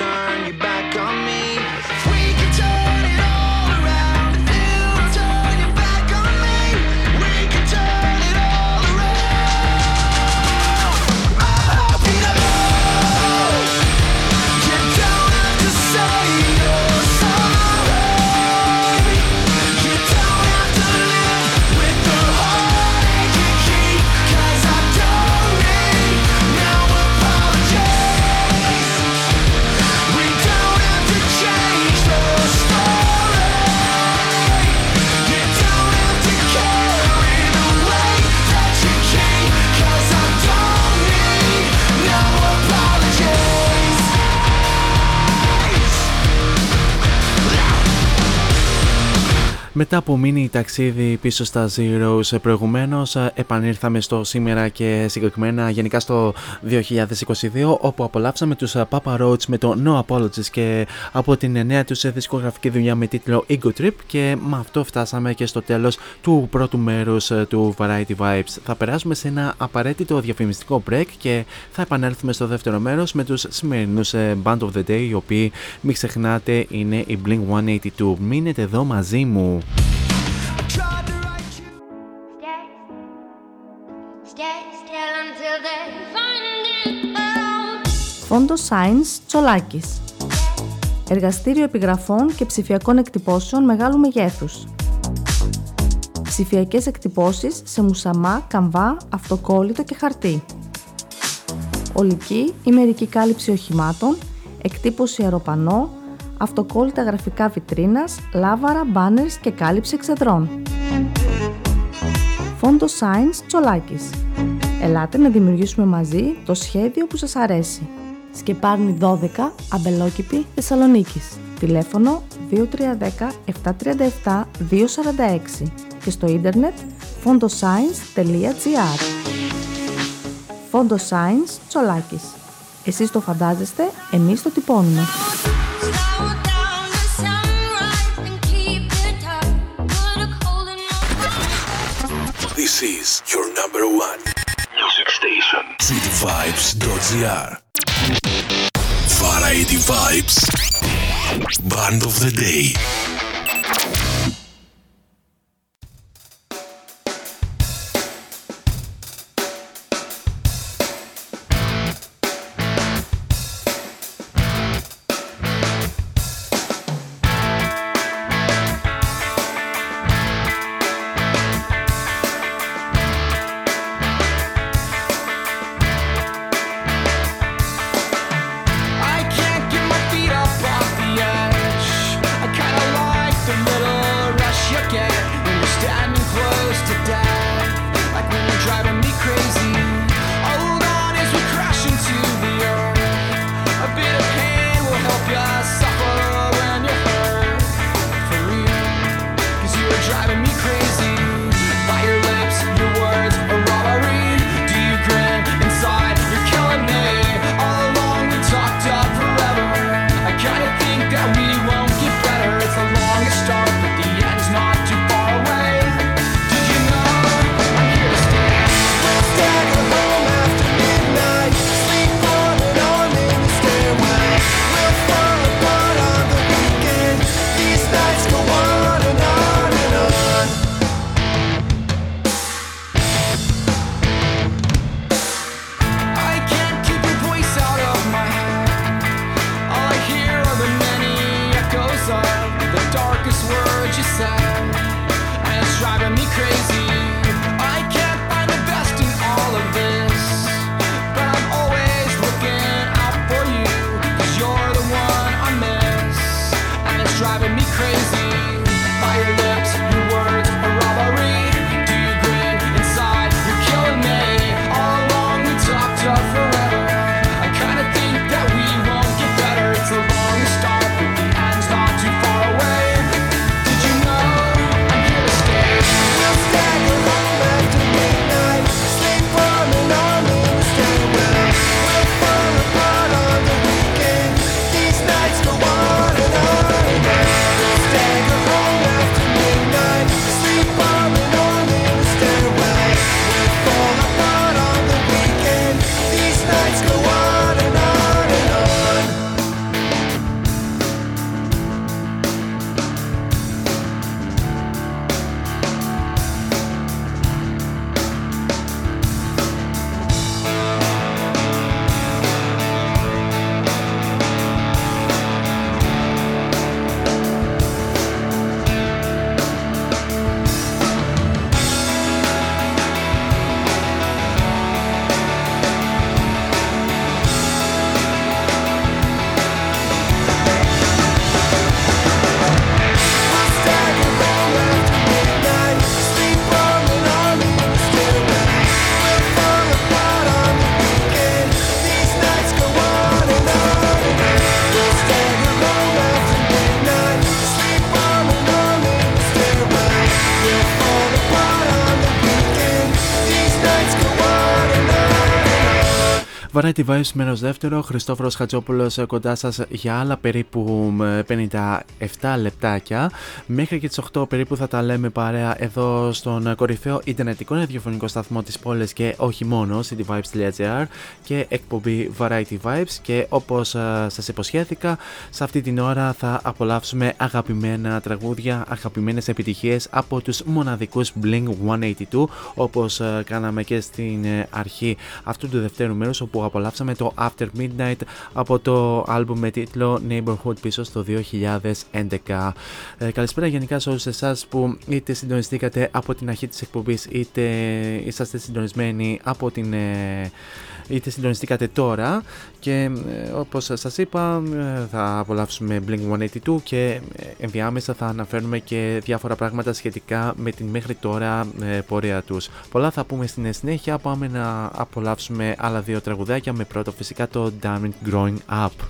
turn your back on me. We can turn it all around if you don't turn your back on me. We can turn it all around. I hope you know you don't have to say you're sorry. You don't have to live with the heartache you keep, 'cause I don't need no apologies. We don't have to change the story. You don't have to carry the weight that you keep, 'cause I don't need no apologies. Μετά από μίνι ταξίδι πίσω στα Zeros προηγουμένως, επανήλθαμε στο σήμερα και συγκεκριμένα γενικά στο 2022, όπου απολαύσαμε τους Papa Roach με το No Apologies και από την νέα τους δισκογραφική δουλειά με τίτλο Ego Trip, και με αυτό φτάσαμε και στο τέλος του πρώτου μέρους του Variety Vibes. Θα περάσουμε σε ένα απαραίτητο διαφημιστικό break και θα επανέλθουμε στο δεύτερο μέρος με τους σημερινούς Band of the Day, οι οποίοι μην ξεχνάτε είναι η Blink-182. Μείνετε εδώ μαζί μου. Φόντο Science Τσολάκης. Εργαστήριο επιγραφών και ψηφιακών εκτυπώσεων μεγάλου μεγέθους. Ψηφιακές εκτυπώσεις σε μουσαμά, καμβά, αυτοκόλλητα και χαρτί. Ολική ή μερική κάλυψη οχημάτων, εκτύπωση αεροπανό, αυτοκόλλητα γραφικά βιτρίνας, λάβαρα, μπάνερς και κάλυψη εξεδρών. Φόντο Science Τσολάκης. Ελάτε να δημιουργήσουμε μαζί το σχέδιο που σας αρέσει. Σκεπάρνη 12, Αμπελόκηπη, Θεσσαλονίκης. Τηλέφωνο 2310 737 246 και στο ίντερνετ fondoscience.gr. Φόντο Science Τσολάκης. Εσείς το φαντάζεστε, εμείς το τυπώνουμε. This is your number one music station, cityvibes.gr. Variety Vibes Band of the Day. I can't get my feet up off the edge. I kinda like the little Variety Vibes μέρος δεύτερο, Χριστόφορος Χατζόπουλος κοντά σας για άλλα περίπου 57 λεπτάκια. Μέχρι και τις 8 περίπου θα τα λέμε παρέα εδώ στον κορυφαίο ιντερνετικό ραδιοφωνικό σταθμό της πόλης και όχι μόνο, cityvibes.gr και εκπομπή Variety Vibes, και όπως σας υποσχέθηκα, σε αυτή την ώρα θα απολαύσουμε αγαπημένα τραγούδια, αγαπημένες επιτυχίες από τους μοναδικούς Blink-182, όπως κάναμε και στην αρχή αυτού του δεύτερου μέρους, όπου απολαύσαμε το After Midnight από το άλμπουμ με τίτλο Neighborhood πίσω στο 2011. Καλησπέρα γενικά σε όλους εσάς που είτε συντονιστήκατε από την αρχή της εκπομπής, είτε είσαστε συντονισμένοι από την... είτε συντονιστήκατε τώρα, και όπως σας είπα θα απολαύσουμε Blink-182 και ενδιάμεσα θα αναφέρουμε και διάφορα πράγματα σχετικά με την μέχρι τώρα πορεία τους. Πολλά θα πούμε στην συνέχεια, πάμε να απολαύσουμε άλλα δύο τραγουδάκια, με πρώτο φυσικά το Damn It Growing Up.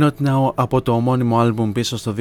Not Now από το ομώνυμο άλμπουμ πίσω στο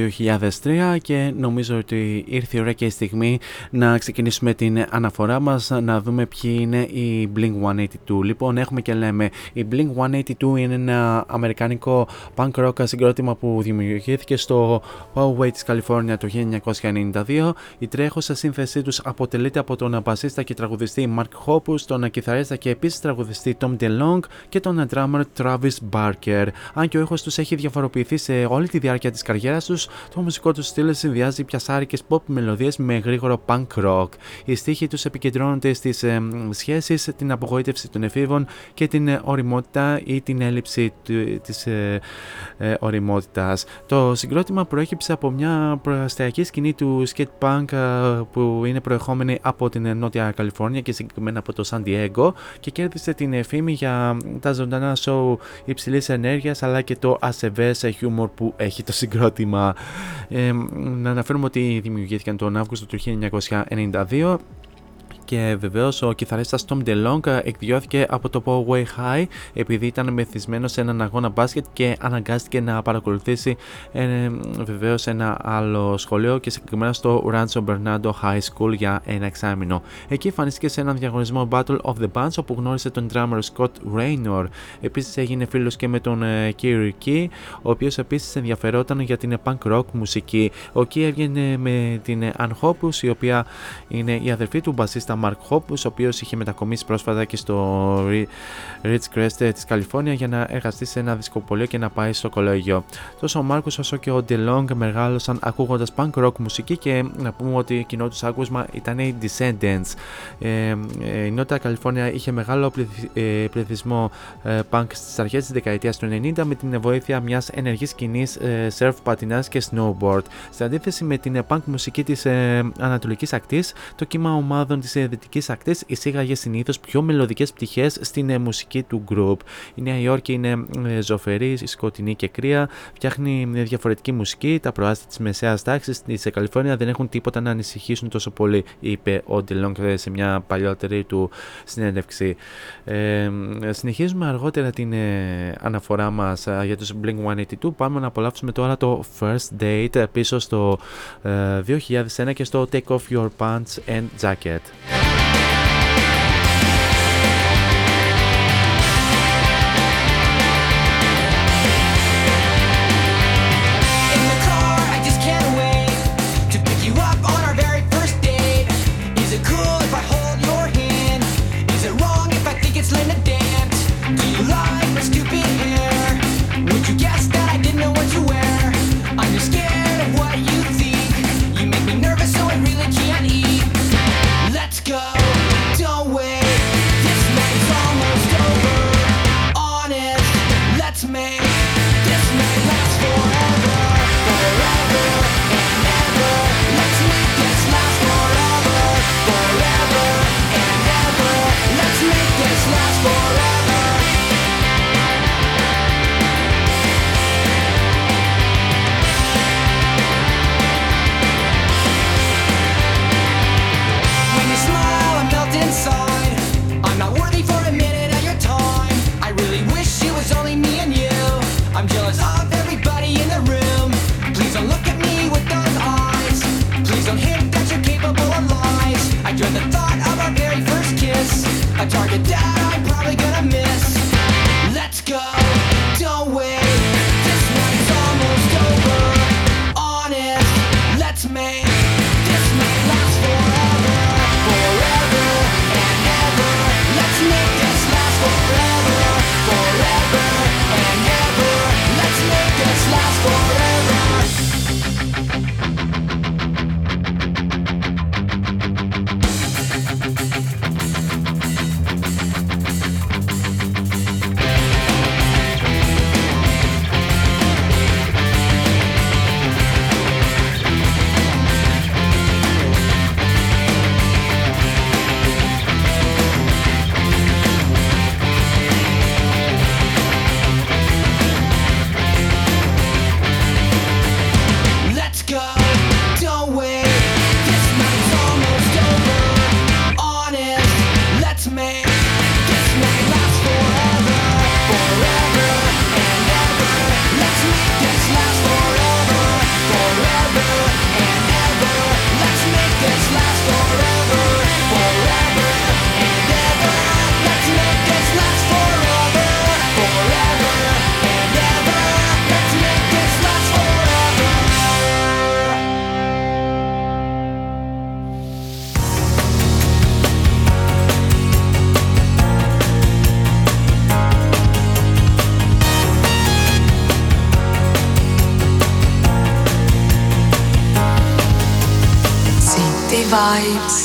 2003 και νομίζω ότι ήρθε η ώρα και η στιγμή να ξεκινήσουμε την αναφορά μας, να δούμε ποιοι είναι οι Blink-182. Λοιπόν, έχουμε και λέμε, η Blink-182 είναι ένα αμερικανικό punk rock συγκρότημα που δημιουργήθηκε στο Poway της Καλιφόρνια το 1992. Η τρέχουσα σύνθεσή τους αποτελείται από τον μπασίστα και τραγουδιστή Mark Hoppus, τον κιθαρίστα και επίσης τραγουδιστή Tom DeLonge και τον drummer Travis Barker. Αν και ο ήχος τους έχει διαφοροποιηθεί σε όλη τη διάρκεια της καριέρας τους, το μουσικό τους στυλ συνδυάζει πιασάρικες pop μελωδίες με γρήγορο punk rock. Οι στίχοι τους επικεντρώνονται στις σχέσεις, την απογοήτευση των εφήβων και την ωριμότητα ή την έλλειψη της ωριμότητας. Το συγκρότημα προέκυψε από μια προαστιακή σκηνή του skate punk που είναι προερχόμενη από την Νότια Καλιφόρνια και συγκεκριμένα από το Σαν Diego και κέρδισε την φήμη για τα ζωντανά σοου υψηλής ενέργειας αλλά και το ασεβές χιούμορ που έχει το συγκρότημα. Να αναφέρουμε ότι δημιουργήθηκαν τον Αύγουστο του 1992 και βεβαίως ο κιθαρίστας Tom DeLonge εκδιώθηκε από το Poway High επειδή ήταν μεθυσμένος σε έναν αγώνα μπάσκετ και αναγκάστηκε να παρακολουθήσει βεβαίως ένα άλλο σχολείο και συγκεκριμένα στο Rancho Bernardo High School για ένα εξάμηνο. Εκεί εμφανίστηκε σε έναν διαγωνισμό Battle of the Bands όπου γνώρισε τον drummer Scott Raynor. Επίσης έγινε φίλος και με τον Keir Key, ο οποίος επίσης ενδιαφερόταν για την punk rock μουσική. Ο Key έβγαινε με την Ann Hoppus, η οποία είναι η αδερφή του μπασίστα Mark Hoppus, ο οποίος είχε μετακομίσει πρόσφατα και στο Ridgecrest της Καλιφόρνια για να εργαστεί σε ένα δισκοπολείο και να πάει στο κολέγιο. Τόσο ο Marcus όσο και ο DeLonge μεγάλωσαν ακούγοντας punk rock μουσική και να πούμε ότι κοινό τους άκουσμα ήταν οι Descendants. Η Νότια Καλιφόρνια είχε μεγάλο πληθυσμό punk στις αρχές της δεκαετίας του 90 με την βοήθεια μιας ενεργής σκηνής surf, πατινάς και snowboard. Σε αντίθεση με την punk μουσική της Ανατολικής Ακτής, το κύμα ομάδων της δυτικής ακτής εισήγαγε συνήθως πιο μελωδικές πτυχές στην μουσική του group. Η Νέα Υόρκη είναι ζωφερή, σκοτεινή και κρύα, φτιάχνει διαφορετική μουσική. Τα προάστια της μεσαίας τάξης της Καλιφόρνια δεν έχουν τίποτα να ανησυχήσουν τόσο πολύ, είπε ο DeLonge σε μια παλιότερη του συνέντευξη. Συνεχίζουμε αργότερα την αναφορά μας για τους Blink-182. Πάμε να απολαύσουμε τώρα το First Date πίσω στο 2001 και στο Take Off Your Pants and Jacket. Dirty Vibes.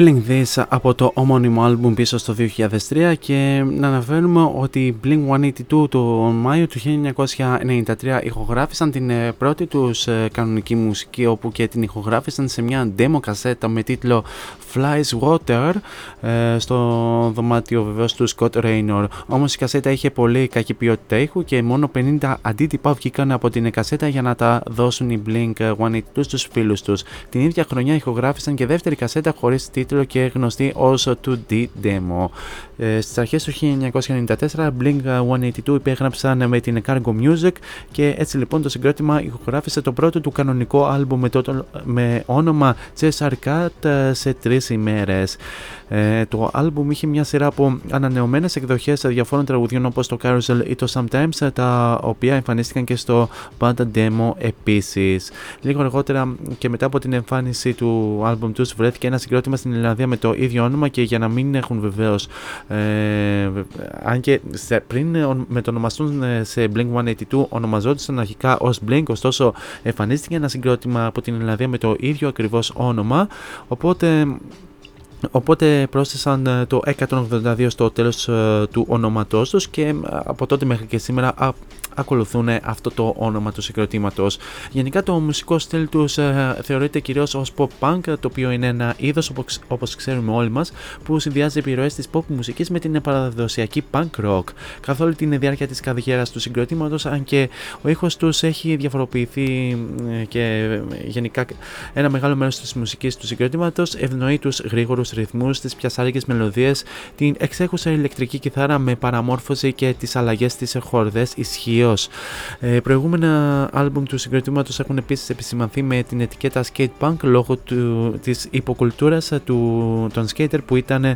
Feeling This από το ομώνυμο άλμπουμ πίσω στο 2003, και να αναφέρουμε ότι Blink-182 τον Μάιο του 1993 ηχογράφησαν την πρώτη τους κανονική μουσική, όπου και την ηχογράφησαν σε μια demo κασέτα με τίτλο Flies Water στο δωμάτιο βεβαίως του Scott Raynor. Όμως η κασέτα είχε πολύ κακή ποιότητα ήχου και μόνο 50 αντίτυπα βγήκαν από την κασέτα για να τα δώσουν οι Blink-182 στους φίλους τους. Την ίδια χρονιά ηχογράφησαν και δεύτερη κασέτα χωρίς τίτλο και γνωστή ως 2D demo. Στις αρχές του 1994 Blink-182 υπέγραψαν με την Cargo Music, και έτσι λοιπόν το συγκρότημα ηχογράφησε το πρώτο του κανονικό άλμπουμ με όνομα Cheshire Cat σε 3 ημέρες. Το άλμπουμ είχε μια σειρά από ανανεωμένες εκδοχές διαφόρων τραγουδιών όπως το Carousel ή το Sometimes, τα οποία εμφανίστηκαν και στο Band Demo επίσης. Λίγο αργότερα και μετά από την εμφάνιση του άλμπουμ τους βρέθηκε ένα συγκρότημα στην δηλαδή με το ίδιο όνομα, και για να μην έχουν βεβαίως αν και πριν μετονομαστούν σε Blink-182 ονομαζόντουσαν αρχικά ως Blink, ωστόσο εμφανίστηκε ένα συγκρότημα από την Ελλάδα με το ίδιο ακριβώς όνομα, οπότε πρόσθεσαν το 182 στο τέλος του ονόματός τους, και από τότε μέχρι και σήμερα ακολουθούν αυτό το όνομα του συγκροτήματος. Γενικά το μουσικό στυλ τους θεωρείται κυρίως ως pop punk, το οποίο είναι ένα είδος όπως ξέρουμε όλοι μας που συνδυάζει επιρροές της pop μουσικής με την παραδοσιακή punk rock. Καθ' όλη την διάρκεια της καριέρας του συγκροτήματος, αν και ο ήχος τους έχει διαφοροποιηθεί και γενικά ένα μεγάλο μέρος της μουσικής του συγκροτήματος ευνοεί τους γρήγορους ρυθμούς, τις πιασάρικες μελωδίες, την εξέχουσα ηλεκτρική κιθάρα με παραμόρφωση και τις αλλαγές στις χορδές ισχύω αλλιώς. Προηγούμενα άλμπουμ του συγκροτήματος έχουν επίσης επισημανθεί με την ετικέτα skate punk λόγω της υποκουλτούρας των skater που ήταν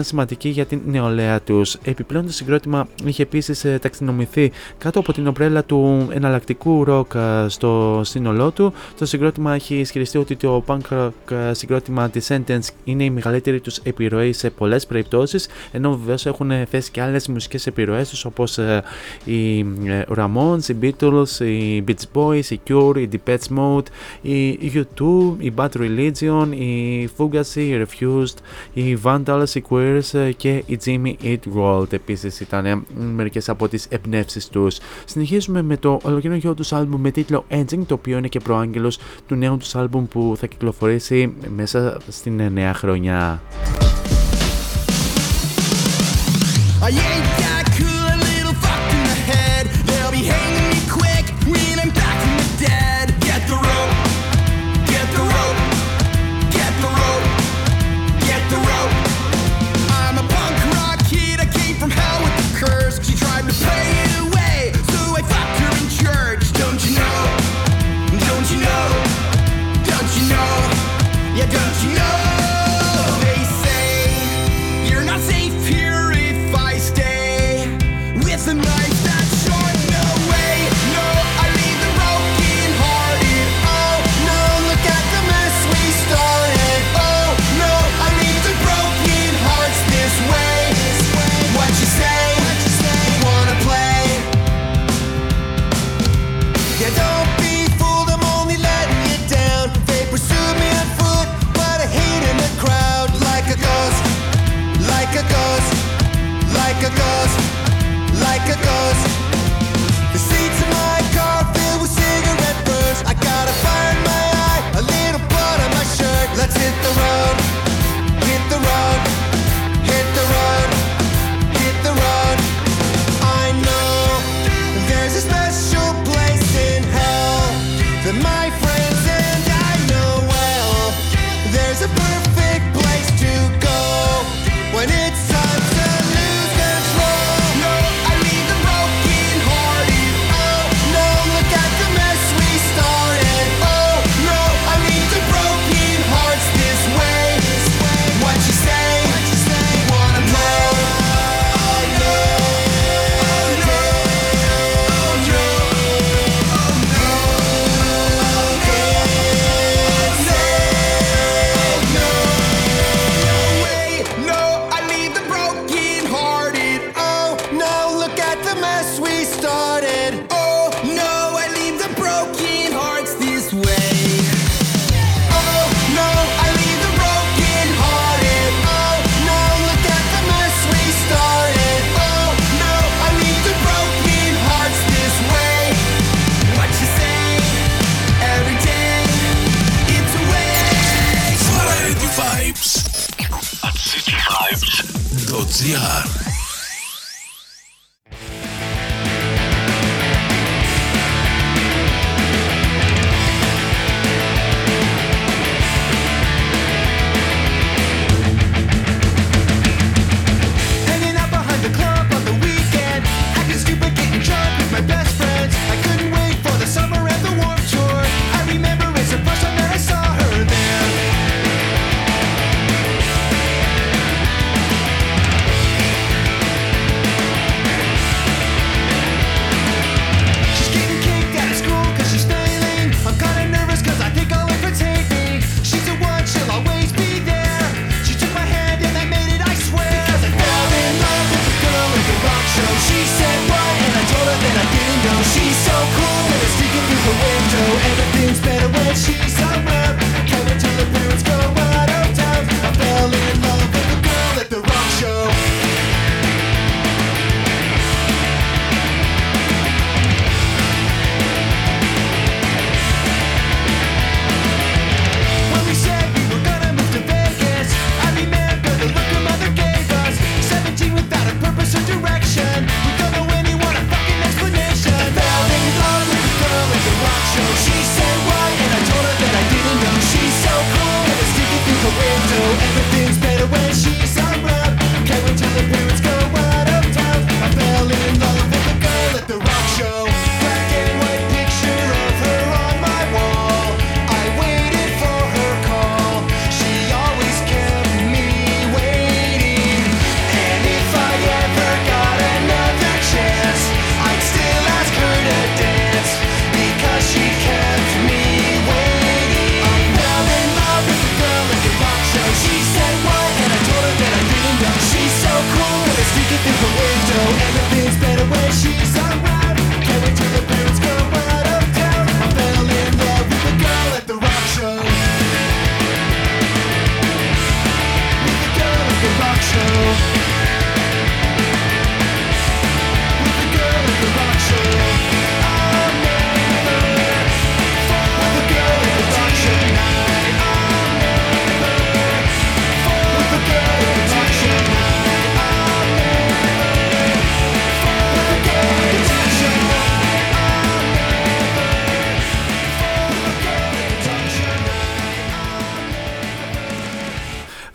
σημαντική για την νεολαία τους. Επιπλέον το συγκρότημα είχε επίσης ταξινομηθεί κάτω από την ομπρέλα του εναλλακτικού ροκ στο σύνολό του. Το συγκρότημα έχει ισχυριστεί ότι το punk rock συγκρότημα της Sentence είναι η μεγαλύτερη τους επιρροή σε πολλές περιπτώσεις, ενώ βεβαίως έχουν θέσει και άλλες μουσικές επιρροές τους όπως οι Ramones, οι Beatles, οι Beach Boys, οι Cure, οι Depeche Mode, οι U2, οι Bad Religion, οι Fugazi, οι Refused, οι Vandals, οι Queers και οι Jimmy Eat World επίσης ήταν μερικές από τις εμπνεύσεις τους. Συνεχίζουμε με το ολοκαινούργιο τους άλμπουμ με τίτλο Edging, το οποίο είναι και προάγγελος του νέου τους άλμπουμ που θα κυκλοφορήσει μέσα στην νέα χρονιά. She said why, and I told her that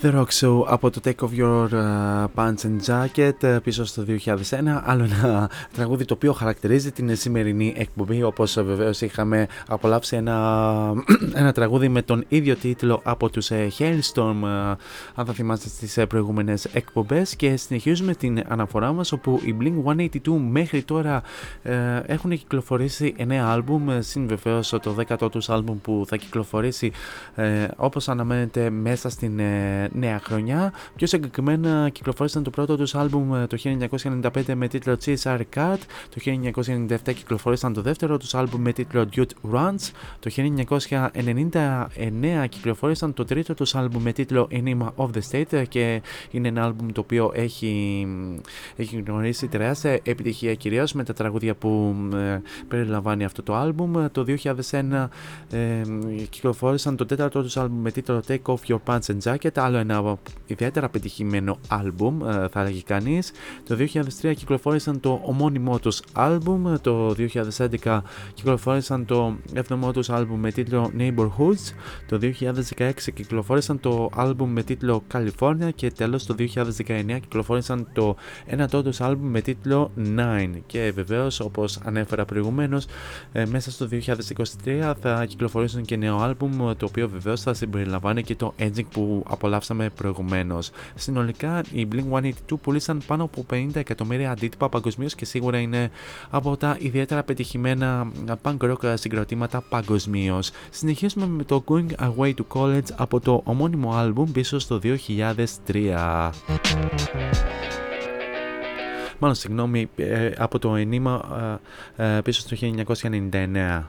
The Rock Show από το Take Off Your Pants and Jacket πίσω στο 2001, άλλο ένα τραγούδι το οποίο χαρακτηρίζει την σημερινή εκπομπή, όπως βεβαίως είχαμε απολαύσει ένα τραγούδι με τον ίδιο τίτλο από τους Hailstorm, αν θα θυμάστε, στις προηγούμενες εκπομπές. Και συνεχίζουμε την αναφορά μας, όπου οι Blink-182 μέχρι τώρα έχουν κυκλοφορήσει 9 άλμπουμ, συν βεβαίως το 10ο τους άλμπουμ που θα κυκλοφορήσει όπως αναμένεται μέσα στην νέα χρονιά. Πιο συγκεκριμένα κυκλοφόρησαν το πρώτο τους άλμπουμ το 1995 με τίτλο CSR Cut, το 1997 κυκλοφόρησαν το δεύτερο τους άλμπουμ με τίτλο Dude Runs, το 1999 κυκλοφόρησαν το τρίτο τους άλμπουμ με τίτλο Enigma of the State, και είναι ένα άλμπουμ το οποίο έχει γνωρίσει τεράστια επιτυχία, κυρίως με τα τραγούδια που περιλαμβάνει αυτό το άλμπουμ. Το 2001 κυκλοφόρησαν το τέταρτο τους άλμπουμ με τίτλο Take Off Your Pants and Jacket, άλλο ένα ιδιαίτερα πετυχημένο άλμπουμ θα έλεγε κανείς. Το 2003 κυκλοφόρησαν το ομώνυμό τους άλμπουμ, το 2011 κυκλοφόρησαν το 7ο τους άλμπουμ με τίτλο Neighborhoods, το 2016 κυκλοφόρησαν το άλμπουμ με τίτλο California και τέλος το 2019 κυκλοφόρησαν το 9ο τους άλμπουμ με τίτλο Nine. Και βεβαίως, όπως ανέφερα προηγουμένως, μέσα στο 2023 θα κυκλοφορήσουν και νέο άλμπουμ, το οποίο βεβαίως θα συμπεριλαμβάνει και το Edging που απολαύσαμε προηγουμένως. Συνολικά οι Blink-182 πουλήσαν πάνω από 50 εκατομμύρια αντίτυπα παγκοσμίως και σίγουρα είναι από τα ιδιαίτερα πετυχημένα punk rock συγκροτήματα παγκοσμίως. Συνεχίζουμε με το Going Away to College από το ομώνυμο άλμπουμ πίσω στο 2003. Μάλλον συγγνώμη, από το Enigma πίσω στο 1999.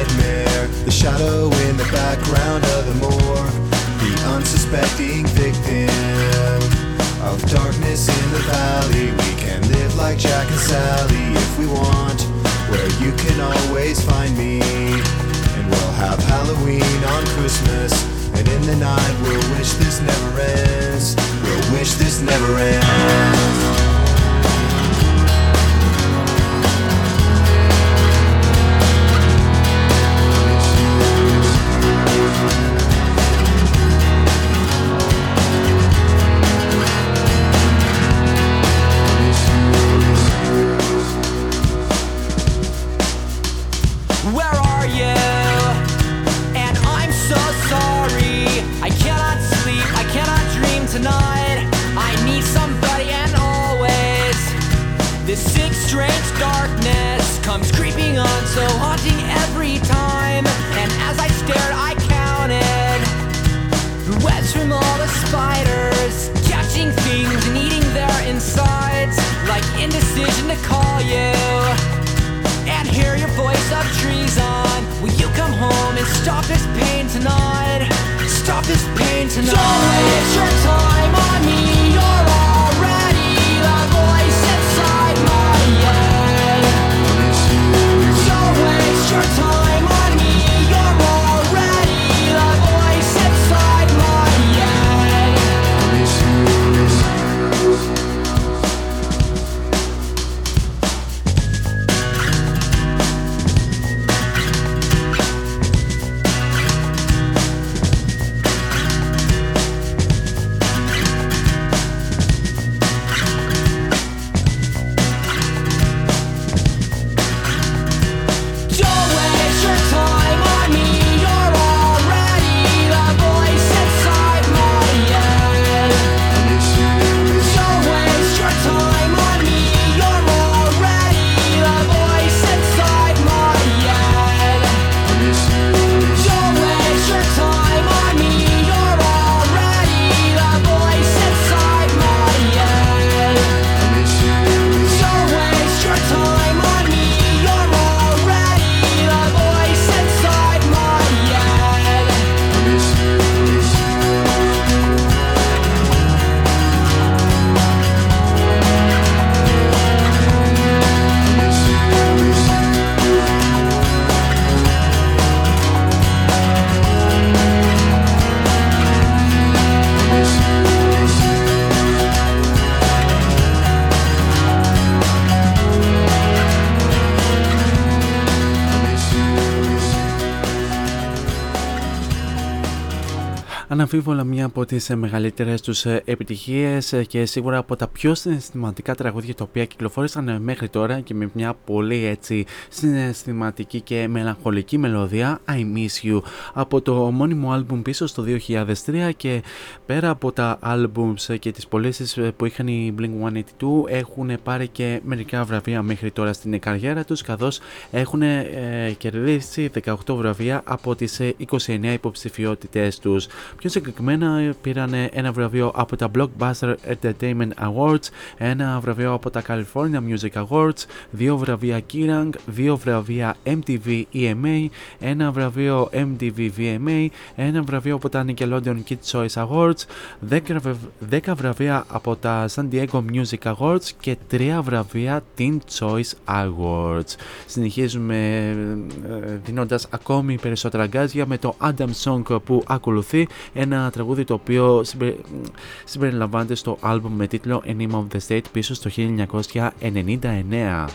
nightmare, the shadow in the background of the moor, the unsuspecting victim of darkness in the valley. We can live like Jack and Sally if we want, where you can always find me. And we'll have Halloween on Christmas, and in the night we'll wish this never ends. We'll wish this never ends. Αναμφίβολα μία από τις μεγαλύτερες τους επιτυχίες και σίγουρα από τα πιο συναισθηματικά τραγούδια τα οποία κυκλοφόρησαν μέχρι τώρα και με μια πολύ έτσι συναισθηματική και μελαγχολική μελωδία, I Miss You, από το μόνιμο άλμπουμ πίσω στο 2003. Και πέρα από τα άλμπουμς και τις πωλήσεις που είχαν οι Blink-182, έχουν πάρει και μερικά βραβεία μέχρι τώρα στην καριέρα τους, καθώς έχουν κερδίσει 18 βραβεία από τις 29 υποψηφιότητες τους. Πιο συγκεκριμένα πήραν ένα βραβείο από τα Blockbuster Entertainment Awards, ένα βραβείο από τα California Music Awards, 2 βραβεία Kerrang, 2 βραβεία MTV EMA, ένα βραβείο MTV VMA, ένα βραβείο από τα Nickelodeon Kids Choice Awards, 10 βραβεία από τα San Diego Music Awards και 3 βραβεία Teen Choice Awards. Συνεχίζουμε δίνοντας ακόμη περισσότερα γκάζια με το Adam Song που ακολουθεί, ένα τραγούδι το οποίο συμπεριλαμβάνεται στο άλμπουμ με τίτλο Enema of the State πίσω στο 1999. Time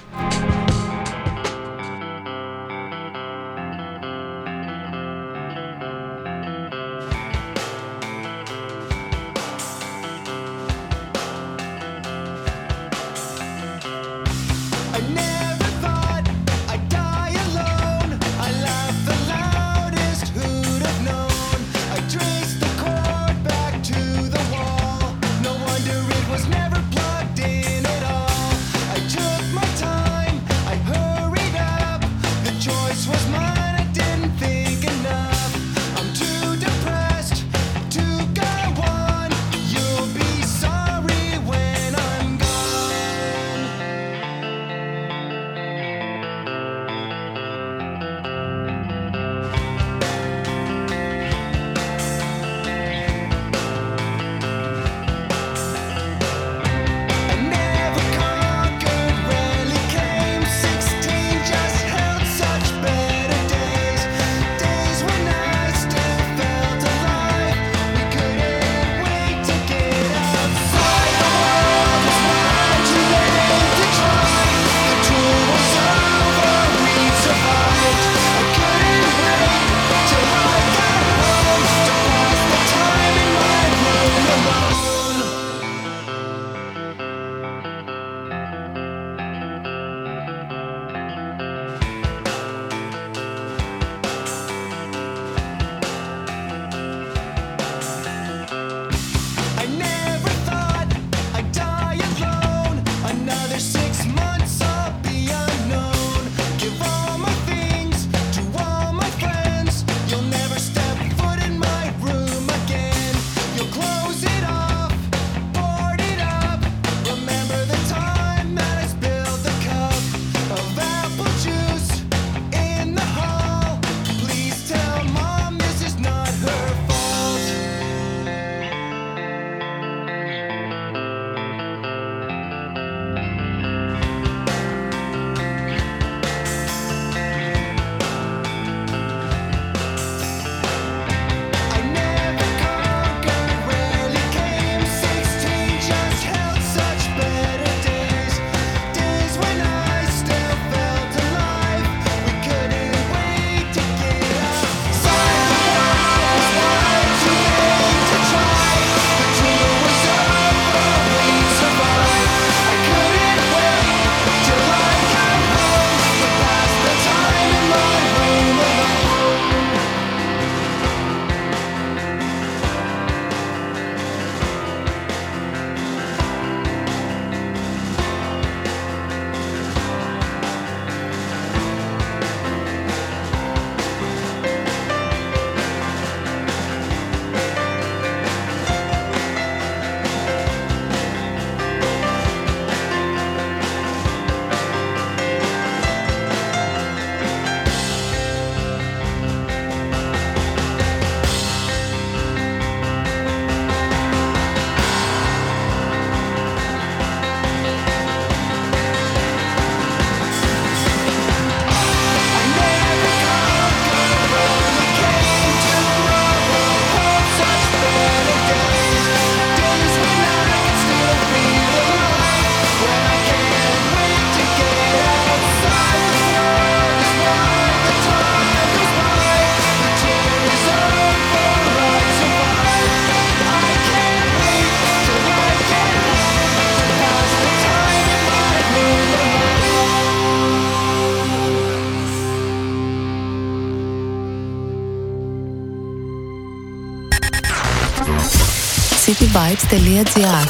cityvibes.gr.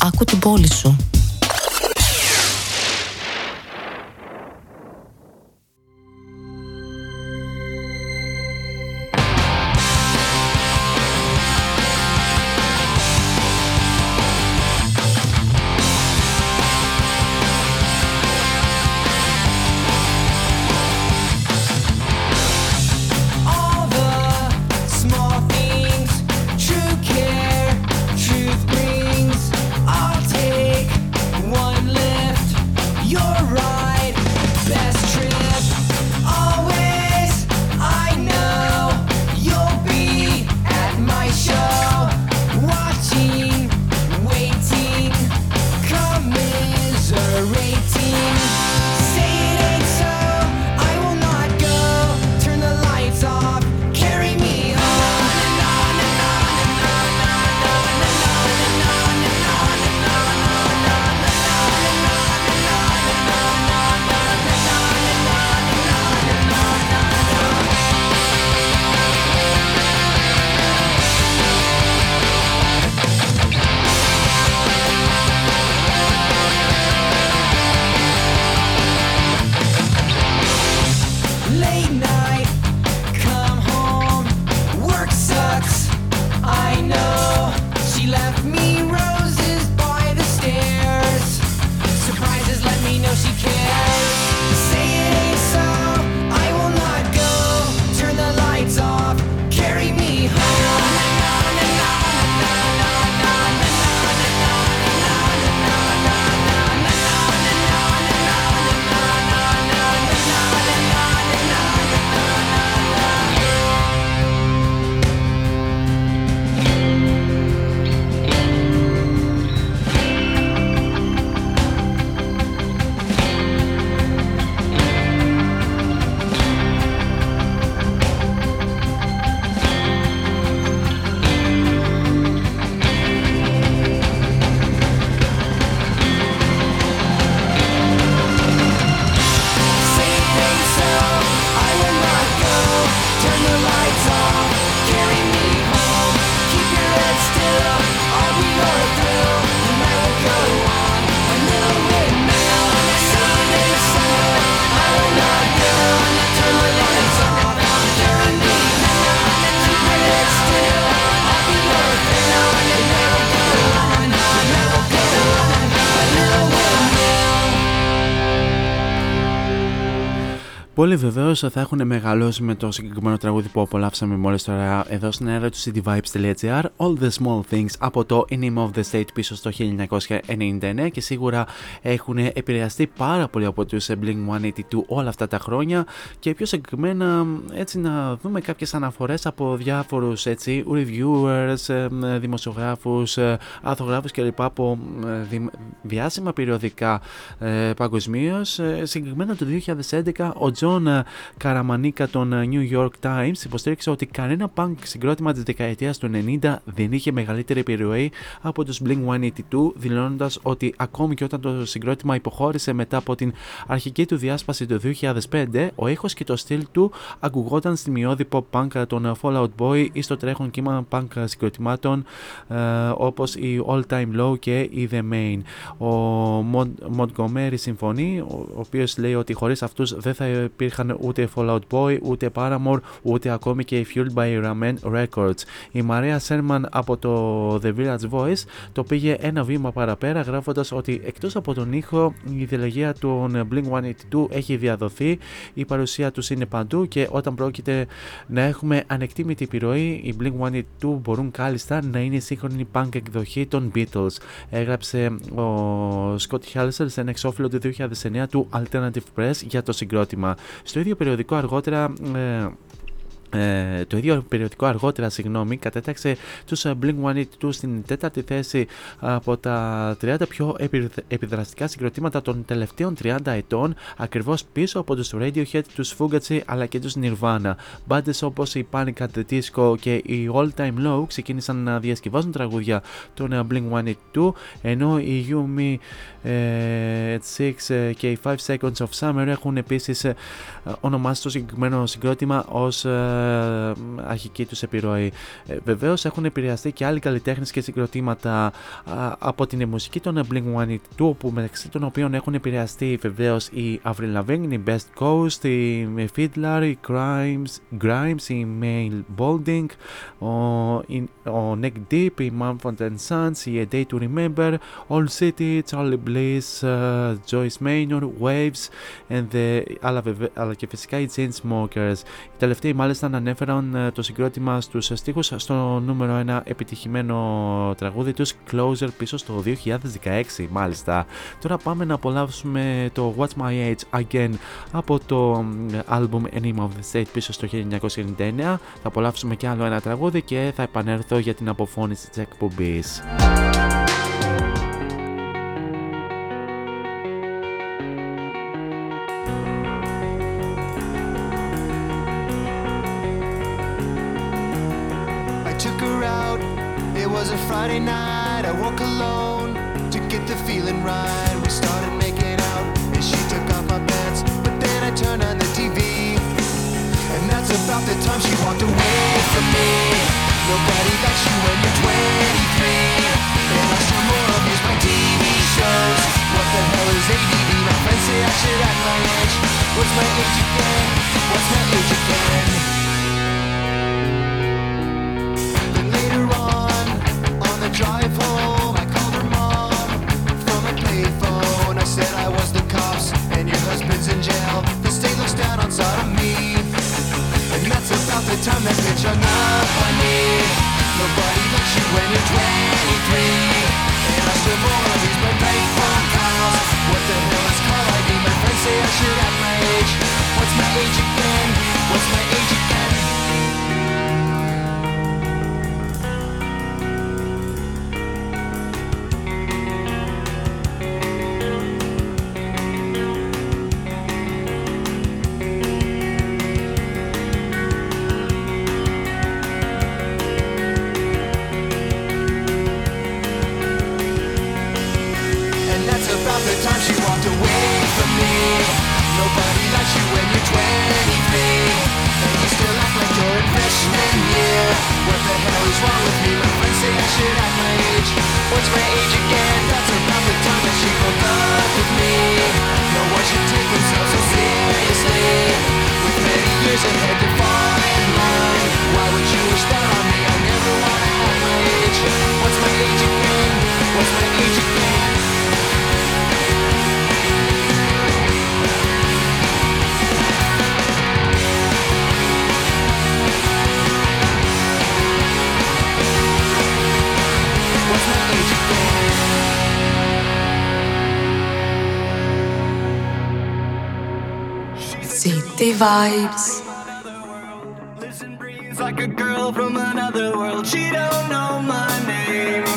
Άκου την πόλη σου. Όλοι βεβαίως θα έχουν μεγαλώσει με το συγκεκριμένο τραγούδι που απολαύσαμε μόλις τώρα εδώ στην αέρα του cityvibes.gr, All the Small Things από το In Name of the State πίσω στο 1999, και σίγουρα έχουν επηρεαστεί πάρα πολύ από τους Blink-182 όλα αυτά τα χρόνια, και πιο συγκεκριμένα έτσι να δούμε κάποιες αναφορές από διάφορους έτσι reviewers, δημοσιογράφους, αθογράφους κλπ. Από διάσημα περιοδικά παγκοσμίως. Συγκεκριμένα το 2011 ο Καραμανίκα των New York Times υποστήριξε ότι κανένα punk συγκρότημα της δεκαετίας του 90 δεν είχε μεγαλύτερη επιρροή από τους Blink-182, δηλώνοντας ότι ακόμη και όταν το συγκρότημα υποχώρησε μετά από την αρχική του διάσπαση το 2005, ο ήχος και το στυλ του ακουγόταν στη μειώδη pop-punk των Fallout Boy ή στο τρέχον κύμα punk συγκροτημάτων όπως η All Time Low και η The Main. Ο Montgomery συμφωνεί, ο οποίος λέει ότι χωρίς αυτούς δεν θα υπήρχαν ούτε Fallout Boy, ούτε Paramore, ούτε ακόμη και Fueled by Ramen Records. Η Μαρία Σέρμαν από το The Village Voice το πήγε ένα βήμα παραπέρα, γράφοντας ότι εκτός από τον ήχο, η ιδεολογία των Blink-182 έχει διαδοθεί, η παρουσία τους είναι παντού, και όταν πρόκειται να έχουμε ανεκτήμητη επιρροή, οι Blink-182 μπορούν κάλλιστα να είναι σύγχρονη punk εκδοχή των Beatles. Έγραψε ο Scott Halsell σε ένα εξώφυλλο του 2009 του Alternative Press για το συγκρότημα. Στο ίδιο περιοδικό αργότερα κατέταξε τους Blink-182 στην 4η θέση από τα 30 πιο επιδραστικά συγκροτήματα των τελευταίων 30 ετών, ακριβώς πίσω από τους Radiohead, τους Fugazi αλλά και τους Nirvana. Μπάντες όπως η Panic at the Disco και η All Time Low ξεκίνησαν να διασκευάζουν τραγούδια των Blink-182, ενώ οι You, Me at 6 και οι 5 Seconds of Summer έχουν επίσης ονομάσει το συγκεκριμένο συγκρότημα ως αρχική τους επιρροή. Βεβαίως έχουν επηρεαστεί και άλλοι καλλιτέχνες και συγκροτήματα από την μουσική των Blink-182, που μεταξύ των οποίων έχουν επηρεαστεί βεβαίως η Avril Lavigne, η Best Coast, η Fiddler, η Grimes, η Mel Boulding, ο Neck Deep, η Mumford & Sons, η A Day to Remember, All City, Charlie Bliss, Joyce Maynor, Waves, αλλά και φυσικά οι Chainsmokers. Οι τελευταίοι μάλιστα ανέφεραν το συγκρότημα στους στίχους στο νούμερο 1 επιτυχημένο τραγούδι τους Closer πίσω στο 2016 μάλιστα. Τώρα πάμε να απολαύσουμε το What's My Age Again από το album Enema of the State πίσω στο 1999. Θα απολαύσουμε και άλλο ένα τραγούδι και θα επανέλθω για την αποφώνηση της εκπομπής. Friday night, I walk alone to get the feeling right. We started making out and she took off my pants, but then I turned on the TV, and that's about the time she walked away from me. Nobody likes you when you're 23, and I still more abuse my TV shows. What the hell is ADD? My friends say I should act my age. What's my age again? What's my age again? Drive home, I called her mom from a payphone. I said I was the cops and your husband's in jail. The state looks down on sodomy, and that's about the time that bitch hung up on me. Nobody likes you when you're 23, and I still wanna use my bank phone calls. What the hell is call ID? My friends say I should act my age. What's my age again? What's my age again? Vibes. Listen, breathes like a girl from another world. She don't know my name.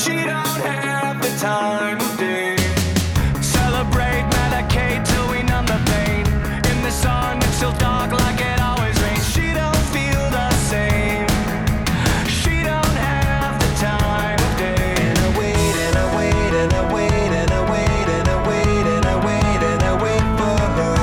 She don't have the time of day. Celebrate, medicate till we numb the pain. In the sun, it's still dark like it always rains. She don't feel the same. She don't have the time of day. And I wait and I wait and I wait and I wait and I wait and I wait and I wait for her.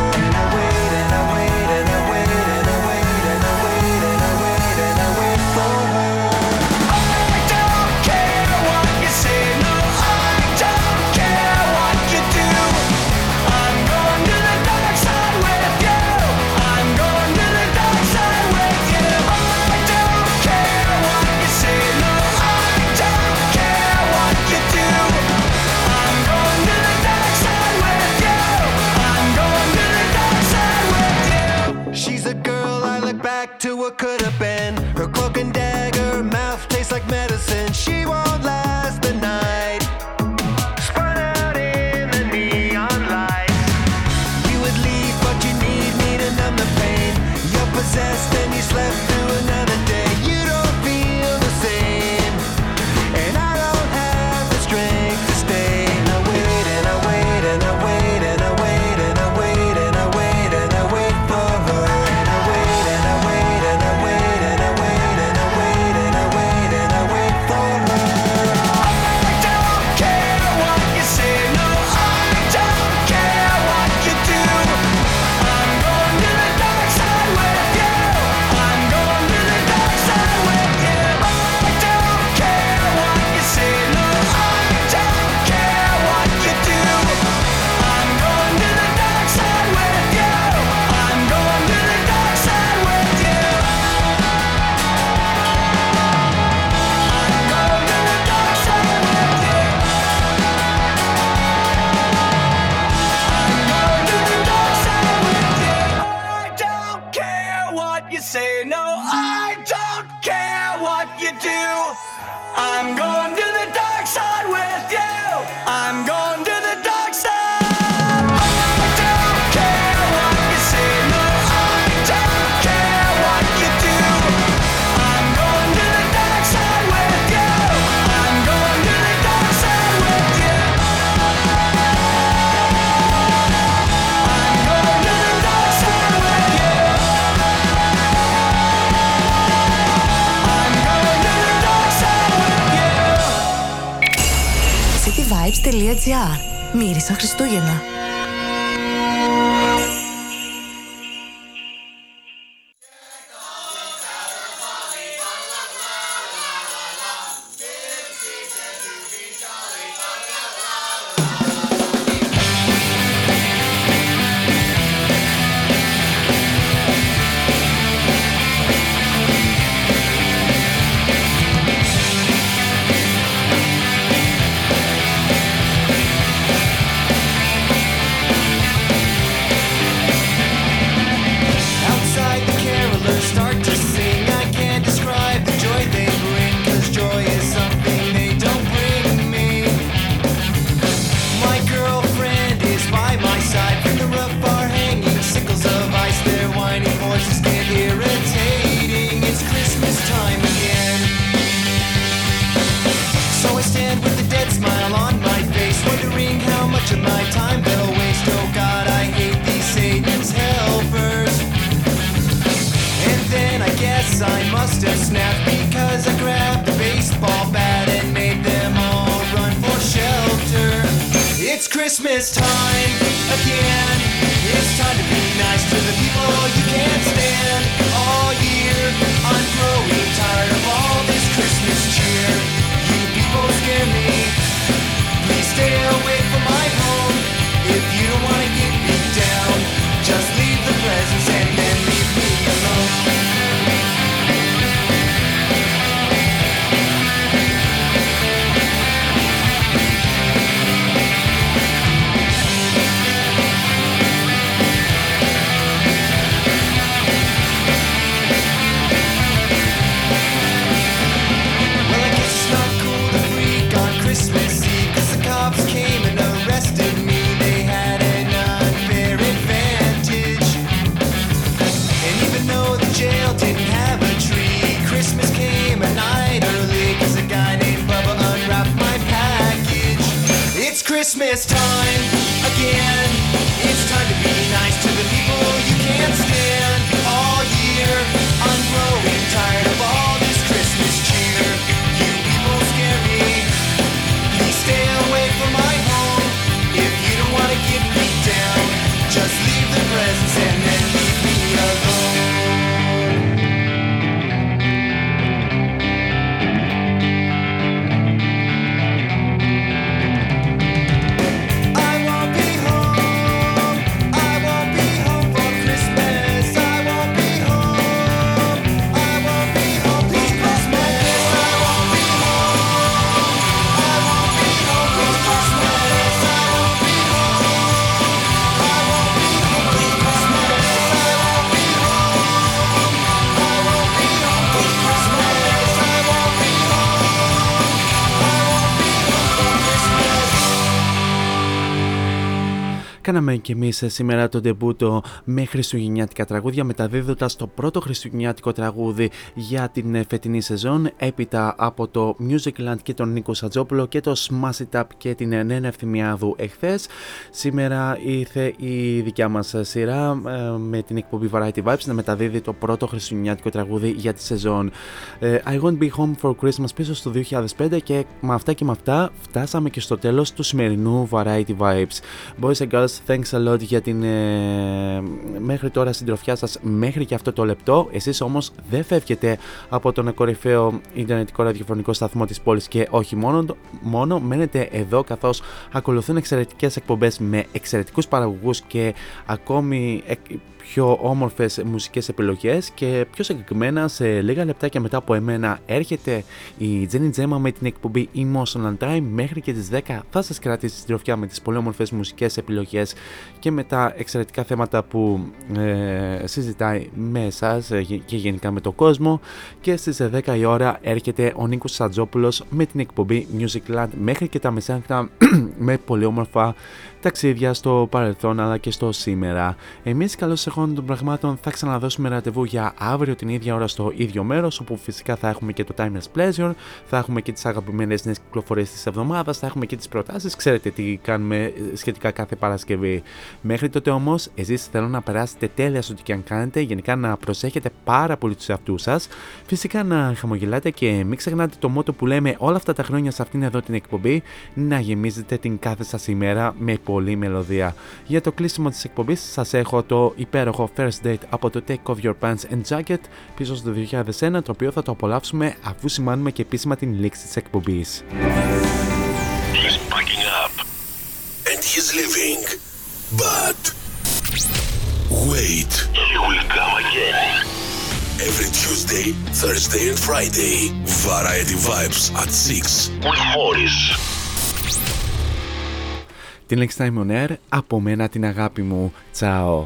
what you say, no, I don't care what you do. I'm going to the dark side with you. I'm going to the dark side. Vibes.gr. Μύρισα Χριστούγεννα. Κάναμε και εμείς σήμερα το ντεμπούτο με χριστουγεννιάτικα τραγούδια, μεταδίδοντας το πρώτο χριστουγεννιάτικο τραγούδι για την φετινή σεζόν, έπειτα από το Musicland και τον Νίκο Χατζόπουλο και το Smash It Up και την Νένα Ευθυμιάδου εχθές. Σήμερα ήρθε η δικιά μας σειρά με την εκπομπή Variety Vibes να μεταδίδει το πρώτο χριστουγεννιάτικο τραγούδι για τη σεζόν. I Won't Be Home for Christmas πίσω στο 2005 και με αυτά φτάσαμε και στο τέλος του σημερινού Variety Vibes. Boys and Girls, thanks a lot για την μέχρι τώρα συντροφιά σας μέχρι και αυτό το λεπτό. Εσείς όμως δεν φεύγετε από τον κορυφαίο ιντερνετικό ραδιοφωνικό σταθμό της πόλης και όχι μόνο μένετε εδώ, καθώς ακολουθούν εξαιρετικές εκπομπές με εξαιρετικούς παραγωγούς και ακόμη πιο όμορφες μουσικές επιλογές και πιο συγκεκριμένα σε λίγα λεπτάκια μετά από εμένα έρχεται η Jenny Gemma με την εκπομπή Emotion and Time. Μέχρι και τις 10 θα σας κρατήσει στη τροφιά με τις πολύ όμορφες μουσικές επιλογές και με τα εξαιρετικά θέματα που συζητάει με εσάς και γενικά με το κόσμο. Και στις 10 η ώρα έρχεται ο Νίκος Χατζόπουλος με την εκπομπή Music Land μέχρι και τα μεσάνυχτα με πολύ όμορφα ταξίδια στο παρελθόν αλλά και στο σήμερα. Εμείς καλώς εχόντων των πραγμάτων θα ξαναδώσουμε ραντεβού για αύριο την ίδια ώρα στο ίδιο μέρος, όπου φυσικά θα έχουμε και το Timeless Pleasure, θα έχουμε και τις αγαπημένες νέες κυκλοφορίες της εβδομάδας, θα έχουμε και τις προτάσεις, ξέρετε τι κάνουμε σχετικά κάθε Παρασκευή. Μέχρι τότε όμως εσείς θέλω να περάσετε τέλεια στο τι και αν κάνετε, γενικά να προσέχετε πάρα πολύ τους εαυτούς σας, φυσικά να χαμογελάτε και μην ξεχνάτε το μότο που λέμε όλα αυτά τα χρόνια σε αυτήν εδώ την εκπομπή, να γεμίζετε την κάθε σας ημέρα με πολύ μελωδία. Για το κλείσιμο της εκπομπής σας έχω το υπέροχο First Date από το Take Off Your Pants and Jacket πίσω στο 2001, το οποίο θα το απολαύσουμε αφού σημάνουμε και επίσημα την λήξη της εκπομπής. He's packing up and he's leaving, but wait, he will come again. Every Tuesday, Thursday and Friday, Variety Vibes at 6 with Morris. Την Next Time On Air, από μένα την αγάπη μου. Τσάω.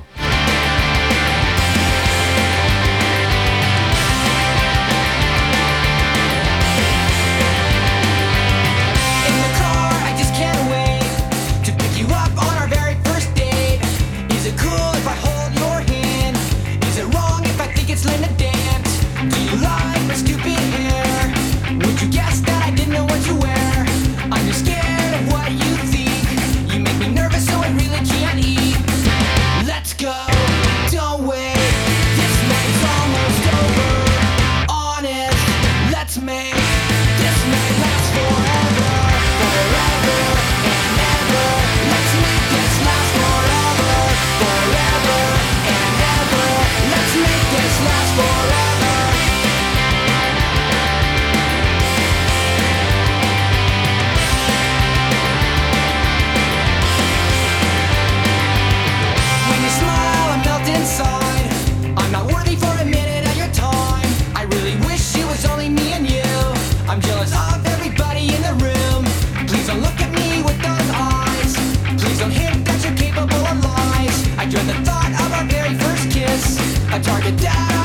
Target down.